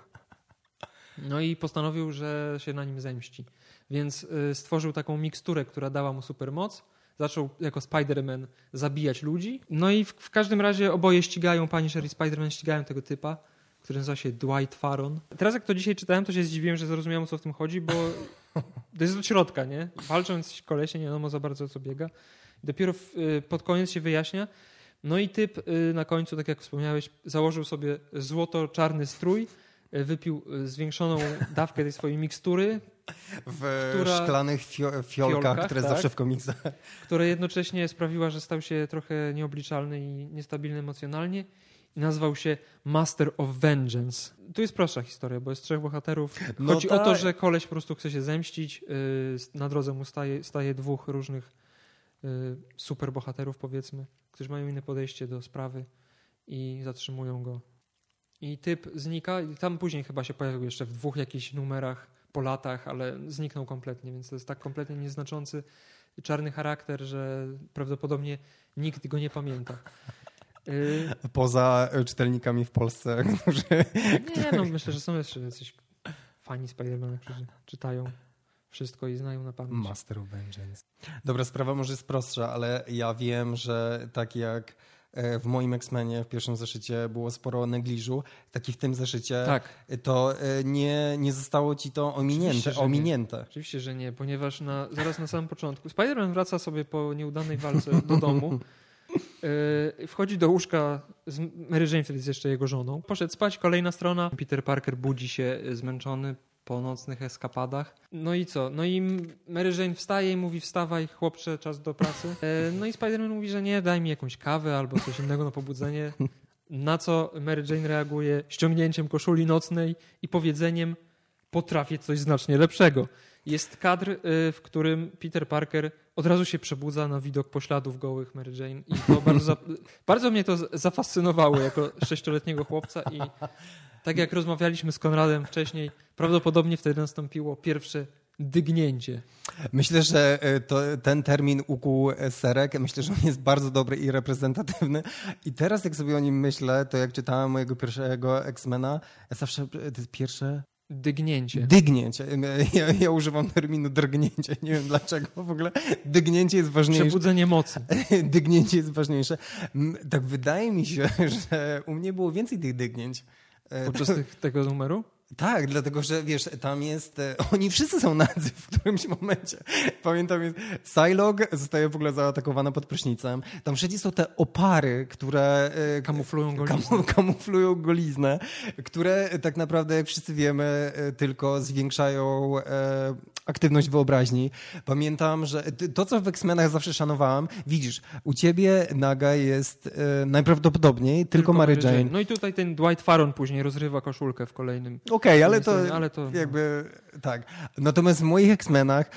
No i postanowił, że się na nim zemści. Więc stworzył taką miksturę, która dała mu supermoc. Zaczął jako Spider-Man zabijać ludzi. No i w każdym razie oboje ścigają, Punisher i Spider-Man ścigają tego typa, który nazywa się Dwight Faron. Teraz jak to dzisiaj czytałem, to się zdziwiłem, że zrozumiałem, o co w tym chodzi, bo to jest od środka, nie? Walcząc kolesie, nie wiadomo za bardzo, o co biega. Dopiero pod koniec się wyjaśnia. No i typ na końcu, tak jak wspomniałeś, założył sobie złoto-czarny strój, wypił zwiększoną dawkę tej swojej mikstury, która szklanych fiolkach, które tak, zawsze w komiksach. Która jednocześnie sprawiła, że stał się trochę nieobliczalny i niestabilny emocjonalnie i nazywał się Master of Vengeance. Tu jest prostsza historia, bo jest trzech bohaterów. Chodzi o to, że koleś po prostu chce się zemścić. Na drodze mu staje dwóch różnych superbohaterów, powiedzmy, którzy mają inne podejście do sprawy i zatrzymują go. I typ znika. I tam później chyba się pojawił jeszcze w dwóch jakichś numerach po latach, ale zniknął kompletnie, więc to jest tak kompletnie nieznaczący czarny charakter, że prawdopodobnie nikt go nie pamięta. Poza czytelnikami w Polsce, którzy... Nie, myślę, że są jeszcze jacyś fani Spidermana, którzy czytają wszystko i znają na pamięć. Master of Vengeance. Dobra, sprawa może jest prostsza, ale ja wiem, że tak jak w moim X-Menie w pierwszym zeszycie było sporo negliżu, taki w tym zeszycie, tak. To nie zostało ci to ominięte. Oczywiście, że nie, ponieważ zaraz na samym początku Spider-Man wraca sobie po nieudanej walce do domu, wchodzi do łóżka z Mary Jane, wtedy jest jeszcze jego żoną, poszedł spać, kolejna strona, Peter Parker budzi się zmęczony po nocnych eskapadach. No i co? No i Mary Jane wstaje i mówi: wstawaj chłopcze, czas do pracy. No i Spider-Man mówi, że nie, daj mi jakąś kawę albo coś innego na pobudzenie. Na co Mary Jane reaguje ściągnięciem koszuli nocnej i powiedzeniem: potrafię coś znacznie lepszego. Jest kadr, w którym Peter Parker od razu się przebudza na widok pośladów gołych Mary Jane i to bardzo mnie to zafascynowało jako 6-letniego chłopca i tak jak rozmawialiśmy z Konradem wcześniej, prawdopodobnie wtedy nastąpiło pierwsze dygnięcie. Myślę, że ten termin ukuł serek. Myślę, że on jest bardzo dobry i reprezentatywny. I teraz jak sobie o nim myślę, to jak czytałem mojego pierwszego X-Mena, ja zawsze to jest pierwsze... Dygnięcie. Ja używam terminu drgnięcie. Nie wiem dlaczego w ogóle. Dygnięcie jest ważniejsze. Przebudzenie mocy. Dygnięcie jest ważniejsze. Tak wydaje mi się, że u mnie było więcej tych dygnięć. Podczas tego numeru? Tak, dlatego, że wiesz, tam jest... Oni wszyscy są nadzy w którymś momencie. Pamiętam, jest Psylocke zostaje w ogóle zaatakowana pod prysznicem. Tam wszędzie są te opary, które... Kamuflują goliznę, które tak naprawdę, jak wszyscy wiemy, tylko zwiększają aktywność wyobraźni. Pamiętam, że to, co w X-Menach zawsze szanowałem, widzisz, u ciebie naga jest najprawdopodobniej tylko Mary Jane. No i tutaj ten Dwight Farron później rozrywa koszulkę w kolejnym... Okej, ale to jakby tak. Natomiast w moich X-Menach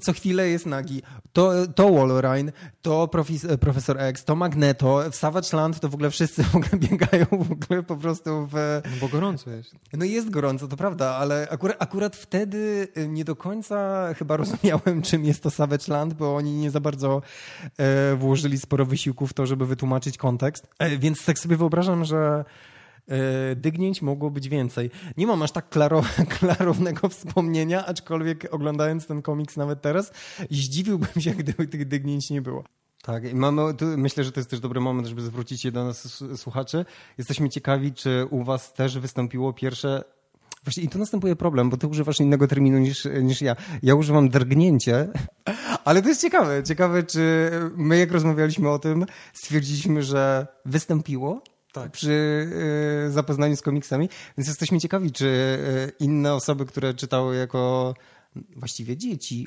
co chwilę jest nagi. To Wolverine, to Profesor X, to Magneto, w Savage Land to w ogóle wszyscy biegają po prostu w... No bo gorąco jest. No jest gorąco, to prawda, ale akurat wtedy nie do końca chyba rozumiałem, czym jest to Savage Land, bo oni nie za bardzo włożyli sporo wysiłków w to, żeby wytłumaczyć kontekst. Więc tak sobie wyobrażam, że dygnięć mogło być więcej. Nie mam aż tak klarownego wspomnienia, aczkolwiek oglądając ten komiks nawet teraz, zdziwiłbym się, gdyby tych dygnięć nie było. Tak, i myślę, że to jest też dobry moment, żeby zwrócić się do nas słuchaczy. Jesteśmy ciekawi, czy u was też wystąpiło pierwsze... Właśnie i tu następuje problem, bo ty używasz innego terminu niż ja. Ja używam drgnięcie, ale to jest ciekawe. Ciekawe, czy my jak rozmawialiśmy o tym, stwierdziliśmy, że wystąpiło. Tak. Przy zapoznaniu z komiksami. Więc jesteśmy ciekawi, czy inne osoby, które czytały jako właściwie dzieci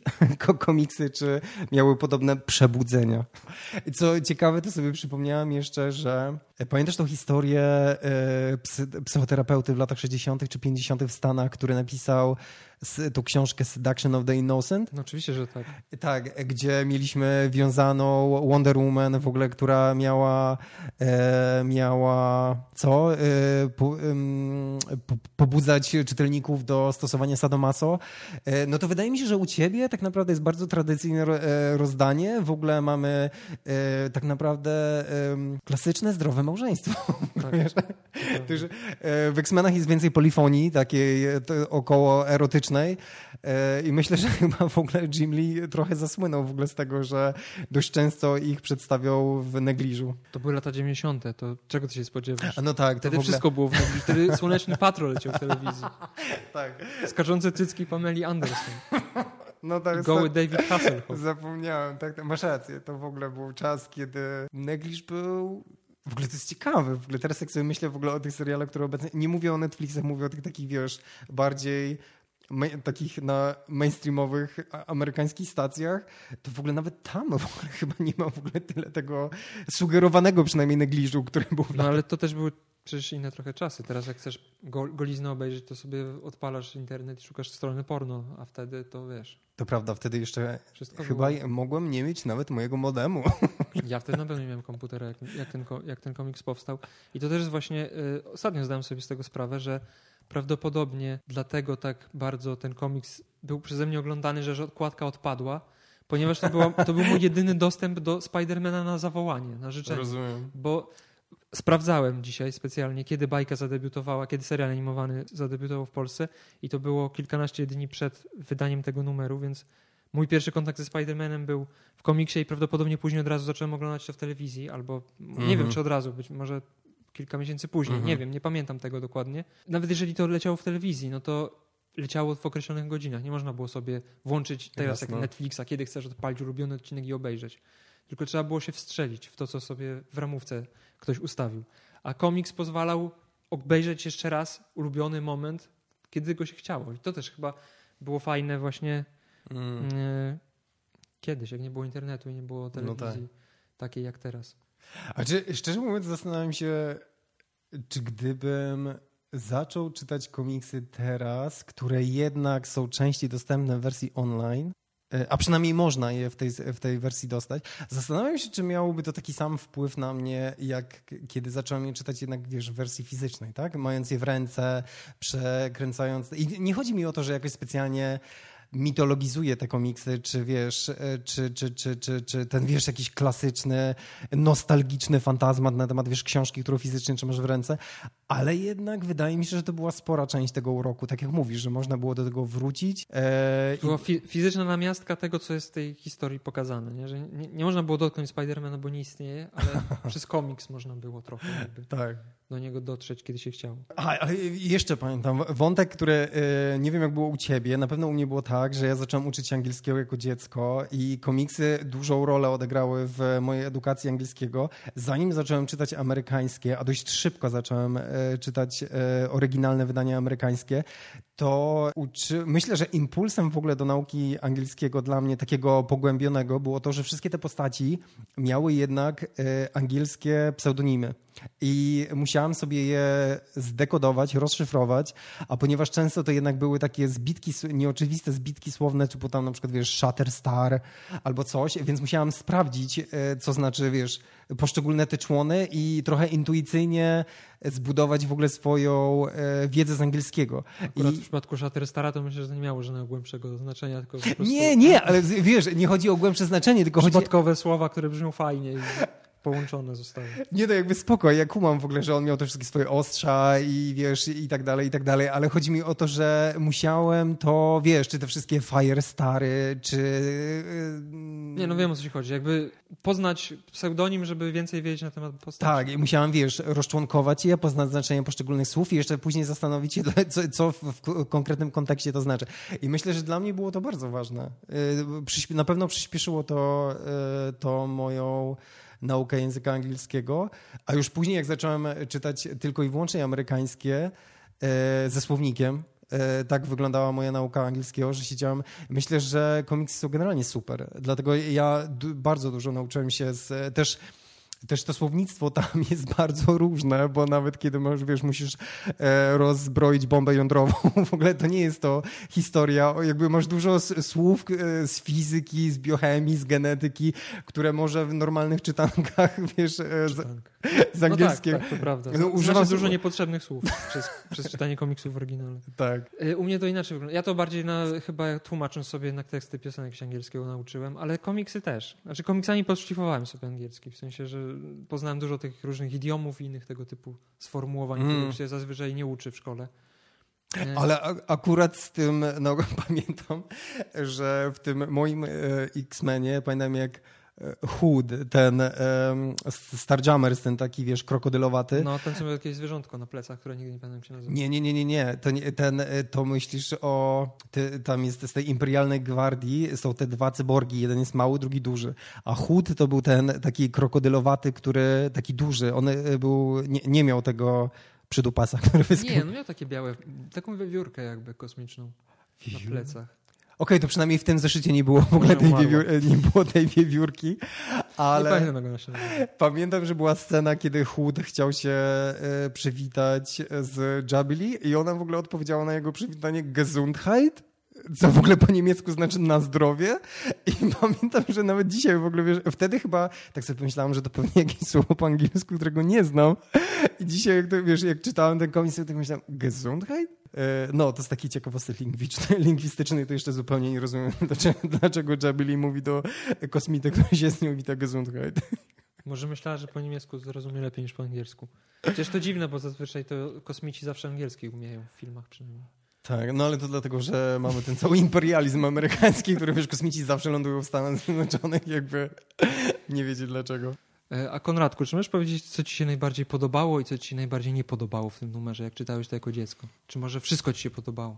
komiksy, czy miały podobne przebudzenia. Co ciekawe, to sobie przypomniałem jeszcze, że pamiętasz tą historię psychoterapeuty w latach 60. czy 50. w Stanach, który napisał tą książkę Seduction of the Innocent? No oczywiście, że tak. Tak, gdzie mieliśmy wiązaną Wonder Woman w ogóle, która miała pobudzać czytelników do stosowania sadomaso. No to wydaje mi się, że u ciebie tak naprawdę jest bardzo tradycyjne rozdanie. W ogóle mamy tak naprawdę klasyczne, zdrowe małżeństwo. Tak. W X-Menach jest więcej polifonii, takiej około erotycznej i myślę, że chyba w ogóle Jim Lee trochę zasłynął w ogóle z tego, że dość często ich przedstawiał w negliżu. To były lata 90. To czego ty się spodziewasz? No tak. Wtedy wszystko było w negliżu. Wtedy Słoneczny Patrol leciał w telewizji. Tak. Skaczące cycki Pameli Anderson. No tak, goły David Hasselhoff. Zapomniałem. Tak, masz rację. To w ogóle był czas, kiedy negliż był... W ogóle to jest ciekawe. W ogóle teraz jak sobie myślę w ogóle o tych serialach, które obecnie... Nie mówię o Netflixach, mówię o tych takich, wiesz, bardziej... takich na mainstreamowych amerykańskich stacjach, to w ogóle nawet tam w ogóle chyba nie ma w ogóle tyle tego sugerowanego przynajmniej negliżu, który był... No ale to też były przecież inne trochę czasy. Teraz jak chcesz goliznę obejrzeć, to sobie odpalasz internet i szukasz strony porno, a wtedy to wiesz... To prawda, wtedy jeszcze wszystko chyba było. Mogłem nie mieć nawet mojego modemu. Ja wtedy na pewno nie miałem komputera, jak ten komiks powstał. I to też jest właśnie... Ostatnio zdałem sobie z tego sprawę, że prawdopodobnie dlatego tak bardzo ten komiks był przeze mnie oglądany, że odkładka odpadła, ponieważ to był mój jedyny dostęp do Spidermana na zawołanie, na życzenie. Rozumiem. Bo sprawdzałem dzisiaj specjalnie, kiedy bajka zadebiutowała, kiedy serial animowany zadebiutował w Polsce i to było kilkanaście dni przed wydaniem tego numeru, więc mój pierwszy kontakt ze Spider-Manem był w komiksie i prawdopodobnie później od razu zacząłem oglądać to w telewizji albo nie wiem, czy od razu, być może kilka miesięcy później, nie wiem, nie pamiętam tego dokładnie. Nawet jeżeli to leciało w telewizji, no to leciało w określonych godzinach. Nie można było sobie włączyć teraz jak Netflixa, kiedy chcesz odpalić ulubiony odcinek i obejrzeć. Tylko trzeba było się wstrzelić w to, co sobie w ramówce ktoś ustawił. A komiks pozwalał obejrzeć jeszcze raz ulubiony moment, kiedy go się chciało. I to też chyba było fajne właśnie kiedyś, jak nie było internetu i nie było telewizji takiej jak teraz. A szczerze mówiąc zastanawiam się, czy gdybym zaczął czytać komiksy teraz, które jednak są częściej dostępne w wersji online, a przynajmniej można je w tej wersji dostać. Zastanawiam się, czy miałoby to taki sam wpływ na mnie, jak kiedy zacząłem je czytać jednak, wiesz, w wersji fizycznej, tak? Mając je w ręce, przekręcając. I nie chodzi mi o to, że jakoś specjalnie mitologizuje te komiksy, czy wiesz, czy ten, wiesz, jakiś klasyczny, nostalgiczny fantazmat na temat, wiesz, książki, którą fizycznie trzymasz w ręce, ale jednak wydaje mi się, że to była spora część tego uroku, tak jak mówisz, że można było do tego wrócić. Była fizyczna namiastka tego, co jest w tej historii pokazane, nie? Że nie można było dotknąć Spidermana, bo nie istnieje, ale przez komiks można było trochę jakby. Tak. Do niego dotrzeć, kiedy się chciało. Ale jeszcze pamiętam wątek, który nie wiem jak było u ciebie, na pewno u mnie było tak, że ja zacząłem uczyć się angielskiego jako dziecko i komiksy dużą rolę odegrały w mojej edukacji angielskiego, zanim zacząłem czytać amerykańskie, a dość szybko zacząłem czytać oryginalne wydania amerykańskie, to myślę, że impulsem w ogóle do nauki angielskiego dla mnie takiego pogłębionego było to, że wszystkie te postaci miały jednak angielskie pseudonimy i musiałem sobie je zdekodować, rozszyfrować, a ponieważ często to jednak były takie zbitki, nieoczywiste zbitki słowne, typu tam na przykład, wiesz, Shatterstar albo coś, więc musiałem sprawdzić, co znaczy, wiesz, poszczególne te człony i trochę intuicyjnie zbudować w ogóle swoją wiedzę z angielskiego. Akurat w przypadku Shatterstara to myślę, że nie miało żadnego głębszego znaczenia. Tylko po prostu... Nie, ale wiesz, nie chodzi o głębsze znaczenie, tylko chodzi... Przypadkowe słowa, które brzmią fajnie i połączone zostały. Nie, to jakby spoko, ja kumam w ogóle, że on miał te wszystkie swoje ostrza i wiesz, i tak dalej, ale chodzi mi o to, że musiałem to, wiesz, czy te wszystkie Firestary, czy... Nie, no wiem o co ci chodzi, jakby poznać pseudonim, żeby więcej wiedzieć na temat postaci. Tak, i musiałem, wiesz, rozczłonkować je, poznać znaczenie poszczególnych słów i jeszcze później zastanowić się, co w konkretnym kontekście to znaczy. I myślę, że dla mnie było to bardzo ważne. Na pewno przyspieszyło to moją naukę języka angielskiego, a już później jak zacząłem czytać tylko i wyłącznie amerykańskie ze słownikiem, tak wyglądała moja nauka angielskiego, że siedziałem... Myślę, że komiksy są generalnie super, dlatego ja bardzo dużo nauczyłem się z... Też to słownictwo tam jest bardzo różne, bo nawet kiedy masz, wiesz, musisz rozbroić bombę jądrową, w ogóle to nie jest to historia. Jakby masz dużo słów z fizyki, z biochemii, z genetyki, które może w normalnych czytankach, wiesz, z angielskiego. No tak, to prawda. Używasz dużo niepotrzebnych słów przez czytanie komiksów oryginalnych. Tak. U mnie to inaczej wygląda. Ja to bardziej chyba tłumacząc sobie jednak teksty piosenek się angielskiego nauczyłem, ale komiksy też. Znaczy komiksami podszlifowałem sobie angielski, w sensie, że poznałem dużo tych różnych idiomów i innych tego typu sformułowań, których się zazwyczaj nie uczy w szkole. Ale akurat z tym, no pamiętam, że w tym moim X-Menie, pamiętam jak Hood, ten Star Jammers, ten taki, wiesz, krokodylowaty. No, ten sobie jakieś zwierzątko na plecach, które nigdy nie pamiętam jak się nazywa. Nie. To myślisz o... tam jest z tej imperialnej gwardii, są te dwa cyborgi, jeden jest mały, drugi duży. A Hood to był ten taki krokodylowaty, który taki duży, on był... Nie miał tego przydupasa, który wyskakał. Nie, no miał takie białe, taką wiewiórkę jakby kosmiczną na plecach. Okej, to przynajmniej w tym zeszycie nie było w ogóle tej wiewiórki, ale pamiętam, że była scena, kiedy Hood chciał się przywitać z Jubilee i ona w ogóle odpowiedziała na jego przywitanie Gesundheit, co w ogóle po niemiecku znaczy na zdrowie. I pamiętam, że nawet dzisiaj w ogóle, wiesz, wtedy chyba tak sobie pomyślałem, że to pewnie jakieś słowo po angielsku, którego nie znam. I dzisiaj, jak to, wiesz, jak czytałem ten komiks, to myślałem Gesundheit? No, to z takiej ciekawostek lingwistycznej to jeszcze zupełnie nie rozumiem, dlaczego Jubilee mówi do kosmity, który się z nią wita Gesundheit. Może myślała, że po niemiecku zrozumie lepiej niż po angielsku. Przecież to dziwne, bo zazwyczaj to kosmici zawsze angielski umieją, w filmach przynajmniej. Tak, no ale to dlatego, że mamy ten cały imperializm amerykański, który, wiesz, kosmici zawsze lądują w Stanach Zjednoczonych, jakby nie wiedzieć dlaczego. A Konradku, czy możesz powiedzieć, co ci się najbardziej podobało i co ci się najbardziej nie podobało w tym numerze, jak czytałeś to jako dziecko? Czy może wszystko ci się podobało?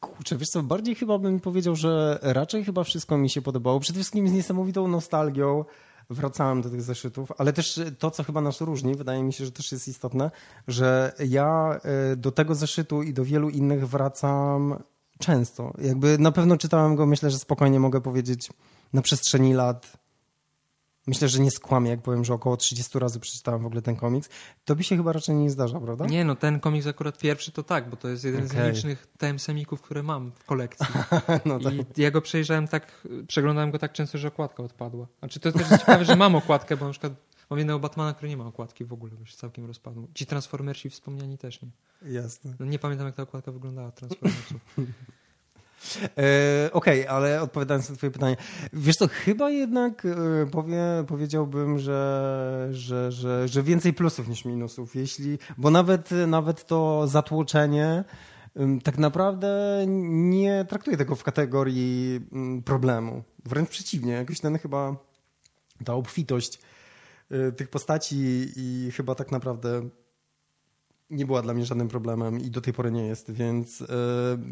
Kurczę, wiesz co, bardziej chyba bym powiedział, że raczej chyba wszystko mi się podobało. Przede wszystkim z niesamowitą nostalgią wracałem do tych zeszytów, ale też to, co chyba nas różni, wydaje mi się, że też jest istotne, że ja do tego zeszytu i do wielu innych wracam często. Jakby na pewno czytałem go, myślę, że spokojnie mogę powiedzieć, na przestrzeni lat Myślę, że nie skłamię, jak powiem, że około 30 razy przeczytałem w ogóle ten komiks. To by się chyba raczej nie zdarza, prawda? Nie, no ten komiks akurat pierwszy to tak, bo to jest jeden z licznych TM-Semików, które mam w kolekcji. No tak. I ja go przejrzałem tak, przeglądałem go tak często, że okładka odpadła. Znaczy to też jest ciekawe, że mam okładkę, bo na przykład mam jednego Batmana, który nie ma okładki w ogóle, bo się całkiem rozpadł. Ci Transformersi wspomniani też nie. Jasne. No nie pamiętam, jak ta okładka wyglądała Transformersów. Okej, ale odpowiadając na twoje pytanie, wiesz co, chyba jednak powiedziałbym, że więcej plusów niż minusów, jeśli, bo nawet to zatłoczenie tak naprawdę nie traktuje tego w kategorii problemu, wręcz przeciwnie, jakoś ten chyba ta obfitość tych postaci i chyba tak naprawdę nie była dla mnie żadnym problemem i do tej pory nie jest, więc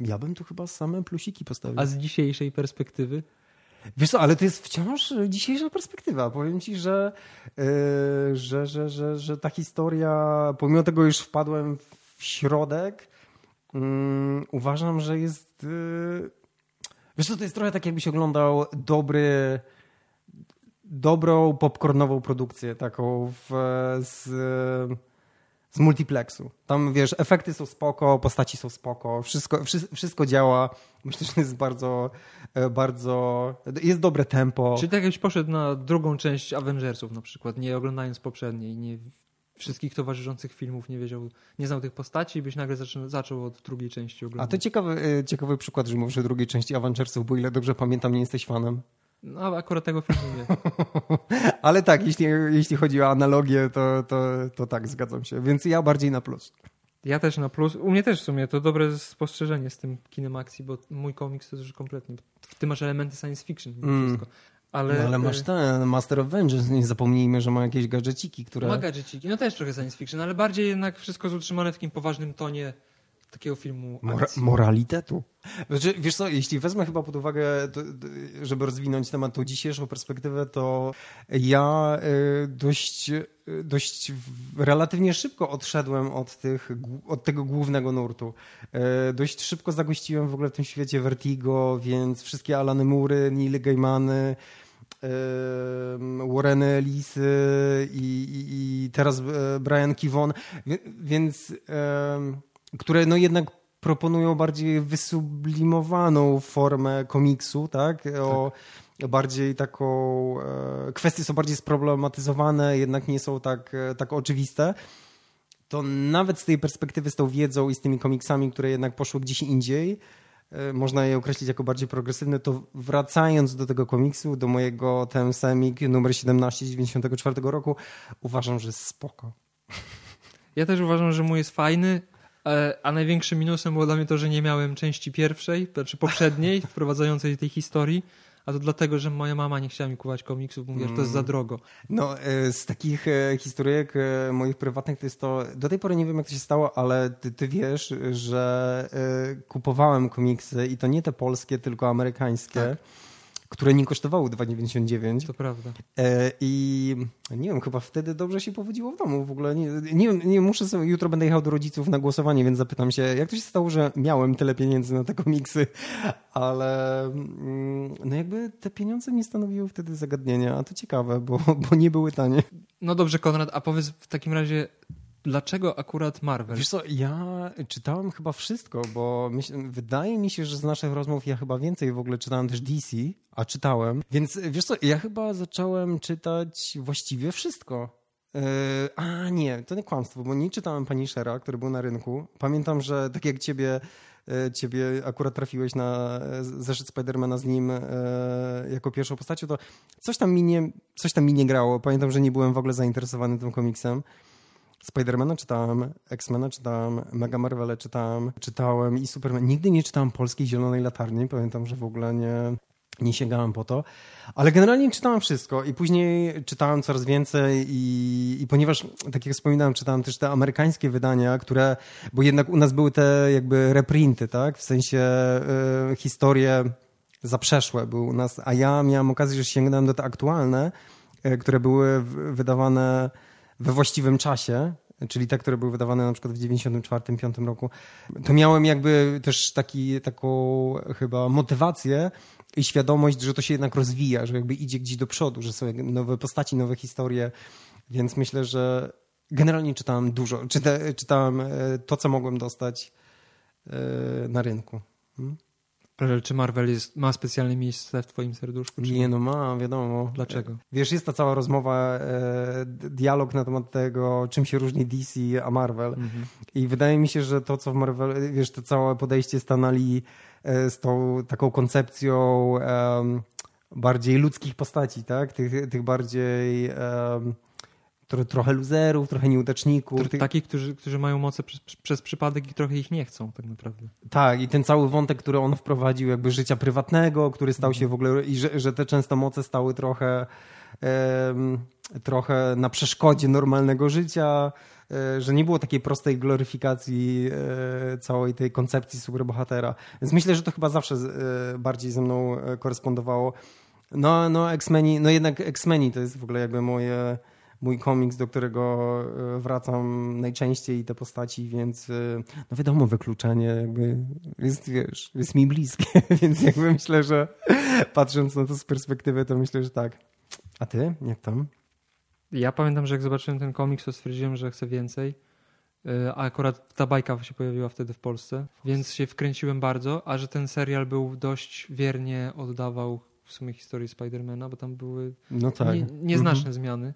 ja bym tu chyba same plusiki postawił. A z dzisiejszej perspektywy? Wiesz co, ale to jest wciąż dzisiejsza perspektywa. Powiem ci, że ta historia, pomimo tego, już wpadłem w środek, uważam, że jest... Wiesz co, to jest trochę tak, jakbyś oglądał dobrą popcornową produkcję, taką z multiplexu. Tam, wiesz, efekty są spoko, postaci są spoko, wszystko działa. Myślę, że jest bardzo... Jest dobre tempo. Czyli tak jakbyś poszedł na drugą część Avengersów na przykład, nie oglądając poprzedniej, nie wszystkich towarzyszących filmów, nie wiedział, nie znał tych postaci i byś nagle zaczął od drugiej części oglądać. A to ciekawy przykład, że mówisz o drugiej części Avengersów, bo ile dobrze pamiętam, nie jesteś fanem. No, akurat tego filmu nie. Ale tak, jeśli chodzi o analogię, to tak, zgadzam się. Więc ja bardziej na plus. Ja też na plus. U mnie też w sumie to dobre spostrzeżenie z tym kinem akcji, bo mój komiks to już kompletnie. Ty masz elementy science fiction wszystko. Ale masz ten Master of Vengeance, nie zapomnijmy, że ma jakieś gadżeciki, które... Ma gadżeciki, no też trochę science fiction, ale bardziej jednak wszystko utrzymane w takim poważnym tonie takiego filmu akcji. Moralitetu. Znaczy, wiesz co, jeśli wezmę chyba pod uwagę, żeby rozwinąć temat, tą dzisiejszą perspektywę, to ja dość relatywnie szybko odszedłem od tego głównego nurtu. Dość szybko zagościłem w ogóle w tym świecie Vertigo, więc wszystkie Alany Moore'y, Neil Gaimany, Warren Ellis i teraz Brian Kivon, więc... które no jednak proponują bardziej wysublimowaną formę komiksu, tak? Bardziej taką... Kwestie są bardziej sproblematyzowane, jednak nie są tak oczywiste. To nawet z tej perspektywy, z tą wiedzą i z tymi komiksami, które jednak poszły gdzieś indziej, można je określić jako bardziej progresywne, to wracając do tego komiksu, do mojego TM-Semic numer 17 z 94 roku, uważam, że jest spoko. Ja też uważam, że mój jest fajny. A największym minusem było dla mnie to, że nie miałem części pierwszej, znaczy poprzedniej, wprowadzającej tej historii, a to dlatego, że moja mama nie chciała mi kupować komiksów, bo mówiła, że to jest za drogo. No, z takich historyjek moich prywatnych to jest to, do tej pory nie wiem, jak to się stało, ale ty wiesz, że kupowałem komiksy i to nie te polskie, tylko amerykańskie. Tak. Które nie kosztowały 2,99. To prawda. I nie wiem, chyba wtedy dobrze się powodziło w domu w ogóle. Nie muszę sobie, jutro będę jechał do rodziców na głosowanie, więc zapytam się, jak to się stało, że miałem tyle pieniędzy na te komiksy, ale no jakby te pieniądze nie stanowiły wtedy zagadnienia, a to ciekawe, bo nie były tanie. No dobrze, Konrad, a powiedz w takim razie, dlaczego akurat Marvel? Wiesz co, ja czytałem chyba wszystko, bo wydaje mi się, że z naszych rozmów ja chyba więcej w ogóle czytałem też DC, a czytałem. Więc wiesz co, ja chyba zacząłem czytać właściwie wszystko. A nie, to nie kłamstwo, bo nie czytałem Punishera, który był na rynku. Pamiętam, że tak jak ciebie akurat trafiłeś na zeszyt Spidermana z nim jako pierwszą postacią, to coś tam mi nie grało. Pamiętam, że nie byłem w ogóle zainteresowany tym komiksem. Spidermana czytałem, X-Mena czytałem, Mega Marvela czytałem i Superman. Nigdy nie czytałem Polskiej Zielonej Latarni. Pamiętam, że w ogóle nie sięgałem po to. Ale generalnie czytałem wszystko i później czytałem coraz więcej i ponieważ, tak jak wspominałem, czytałem też te amerykańskie wydania, które, bo jednak u nas były te jakby reprinty, tak? W sensie historie zaprzeszłe były u nas, a ja miałem okazję, że sięgnąłem do te aktualne, które były wydawane we właściwym czasie, czyli te, które były wydawane na przykład w 1994-1995 roku, to miałem jakby też taką chyba motywację, i świadomość, że to się jednak rozwija, że jakby idzie gdzieś do przodu, że są nowe postaci, nowe historie, więc myślę, że generalnie czytałem dużo, czytałem to, co mogłem dostać na rynku. Czy Marvel ma specjalne miejsce w twoim serduszku? Nie, no ma, wiadomo. Dlaczego? Wiesz, jest ta cała rozmowa, dialog na temat tego, czym się różni DC a Marvel. Mhm. I wydaje mi się, że to, co w Marvel, wiesz, to całe podejście stanęli z tą taką koncepcją bardziej ludzkich postaci, tak? Tych bardziej... trochę luzerów, trochę nieudaczników. Takich, którzy mają moce przez przypadek i trochę ich nie chcą tak naprawdę. Tak, i ten cały wątek, który on wprowadził jakby życia prywatnego, który stał się w ogóle... I że te często moce stały trochę na przeszkodzie normalnego życia, że nie było takiej prostej gloryfikacji całej tej koncepcji superbohatera. Więc myślę, że to chyba zawsze bardziej ze mną korespondowało. No X-Meni, no jednak X-Meni to jest w ogóle jakby mój komiks, do którego wracam najczęściej, te postaci, więc no wiadomo, wykluczanie jakby jest mi bliskie, więc jakby myślę, że patrząc na to z perspektywy, to myślę, że tak. A ty? Jak tam? Ja pamiętam, że jak zobaczyłem ten komiks, to stwierdziłem, że chcę więcej, a akurat ta bajka się pojawiła wtedy w Polsce, więc się wkręciłem bardzo, a że ten serial był dość wiernie oddawał w sumie historii Spidermana, bo tam były nieznaczne zmiany.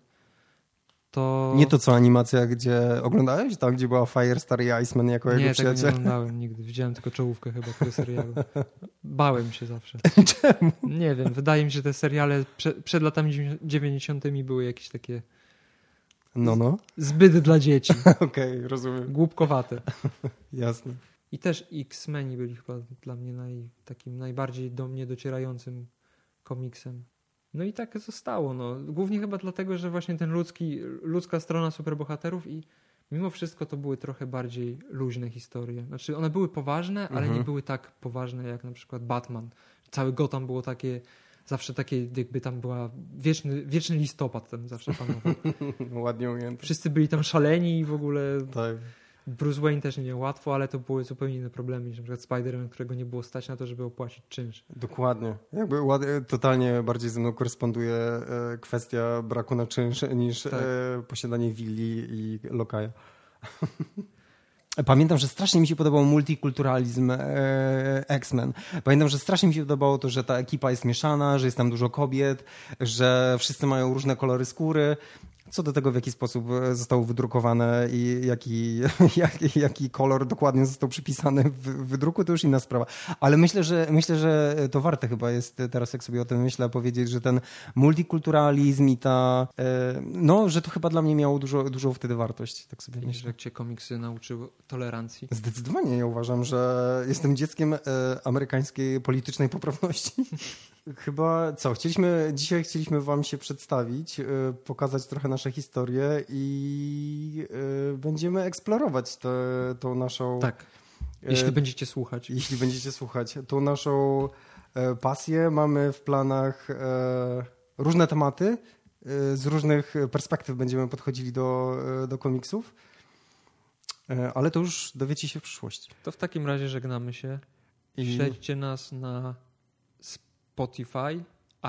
To... Nie to co animacja, gdzie oglądałeś? Tam, gdzie była Firestar i Iceman jako jego przyjaciel? Nie, tego nie oglądałem nigdy. Widziałem tylko czołówkę chyba tego serialu. Bałem się zawsze. Czemu? Nie wiem. Wydaje mi się, że te seriale przed latami 90. były jakieś takie zbyt dla dzieci. Okej, rozumiem. Głupkowate. Jasne. I też X-Meni byli chyba dla mnie takim najbardziej do mnie docierającym komiksem. No i tak zostało. No. Głównie chyba dlatego, że właśnie ten ludzka strona superbohaterów i mimo wszystko to były trochę bardziej luźne historie. Znaczy one były poważne, ale nie były tak poważne jak na przykład Batman. Cały Gotham było takie, zawsze takie jakby tam była wieczny listopad tam zawsze panował. Ładnie ujęte. Wszyscy byli tam szaleni i w ogóle... Tak. Bruce Wayne też nie miał łatwo, ale to były zupełnie inne problemy niż na przykład Spider-Man, którego nie było stać na to, żeby opłacić czynsz. Dokładnie. Jakby totalnie bardziej ze mną koresponduje kwestia braku na czynsz niż posiadanie willi i lokaja. Pamiętam, że strasznie mi się podobał multikulturalizm X-Men. Pamiętam, że strasznie mi się podobało to, że ta ekipa jest mieszana, że jest tam dużo kobiet, że wszyscy mają różne kolory skóry. Co do tego, w jaki sposób zostało wydrukowane i jaki kolor dokładnie został przypisany w wydruku, to już inna sprawa. Ale myślę, że to warte chyba jest teraz, jak sobie o tym myślę, powiedzieć, że ten multikulturalizm i że to chyba dla mnie miało dużą wtedy wartość. Tak sobie myślę. Jak cię komiksy nauczyły tolerancji? Zdecydowanie. Ja uważam, że jestem dzieckiem amerykańskiej politycznej poprawności. Chyba co? Dzisiaj chcieliśmy wam się przedstawić, pokazać trochę nasze historie i będziemy eksplorować tą naszą... Tak, jeśli będziecie słuchać. Jeśli będziecie słuchać. Tą naszą pasję. Mamy w planach różne tematy. Z różnych perspektyw będziemy podchodzili do komiksów. Ale to już dowiecie się w przyszłości. To w takim razie żegnamy się. Śledźcie nas na Spotify,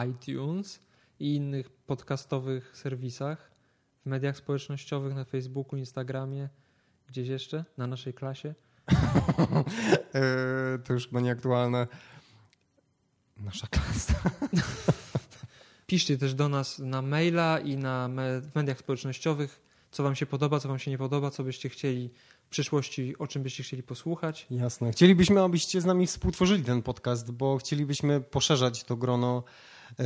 iTunes i innych podcastowych serwisach, w mediach społecznościowych, na Facebooku, Instagramie, gdzieś jeszcze, na naszej klasie. To już chyba nieaktualne. Nasza klasa. Piszcie też do nas na maila i w mediach społecznościowych, co wam się podoba, co wam się nie podoba, co byście chcieli w przyszłości, o czym byście chcieli posłuchać. Jasne. Chcielibyśmy, abyście z nami współtworzyli ten podcast, bo chcielibyśmy poszerzać to grono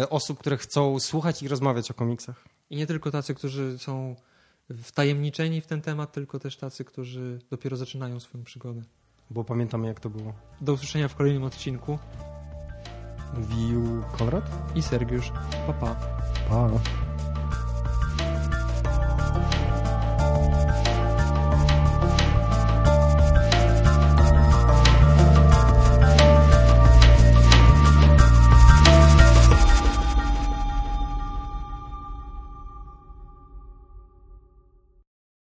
osób, które chcą słuchać i rozmawiać o komiksach. I nie tylko tacy, którzy są wtajemniczeni w ten temat, tylko też tacy, którzy dopiero zaczynają swoją przygodę. Bo pamiętamy, jak to było. Do usłyszenia w kolejnym odcinku. Mówił Konrad i Sergiusz. Pa, pa. Pa.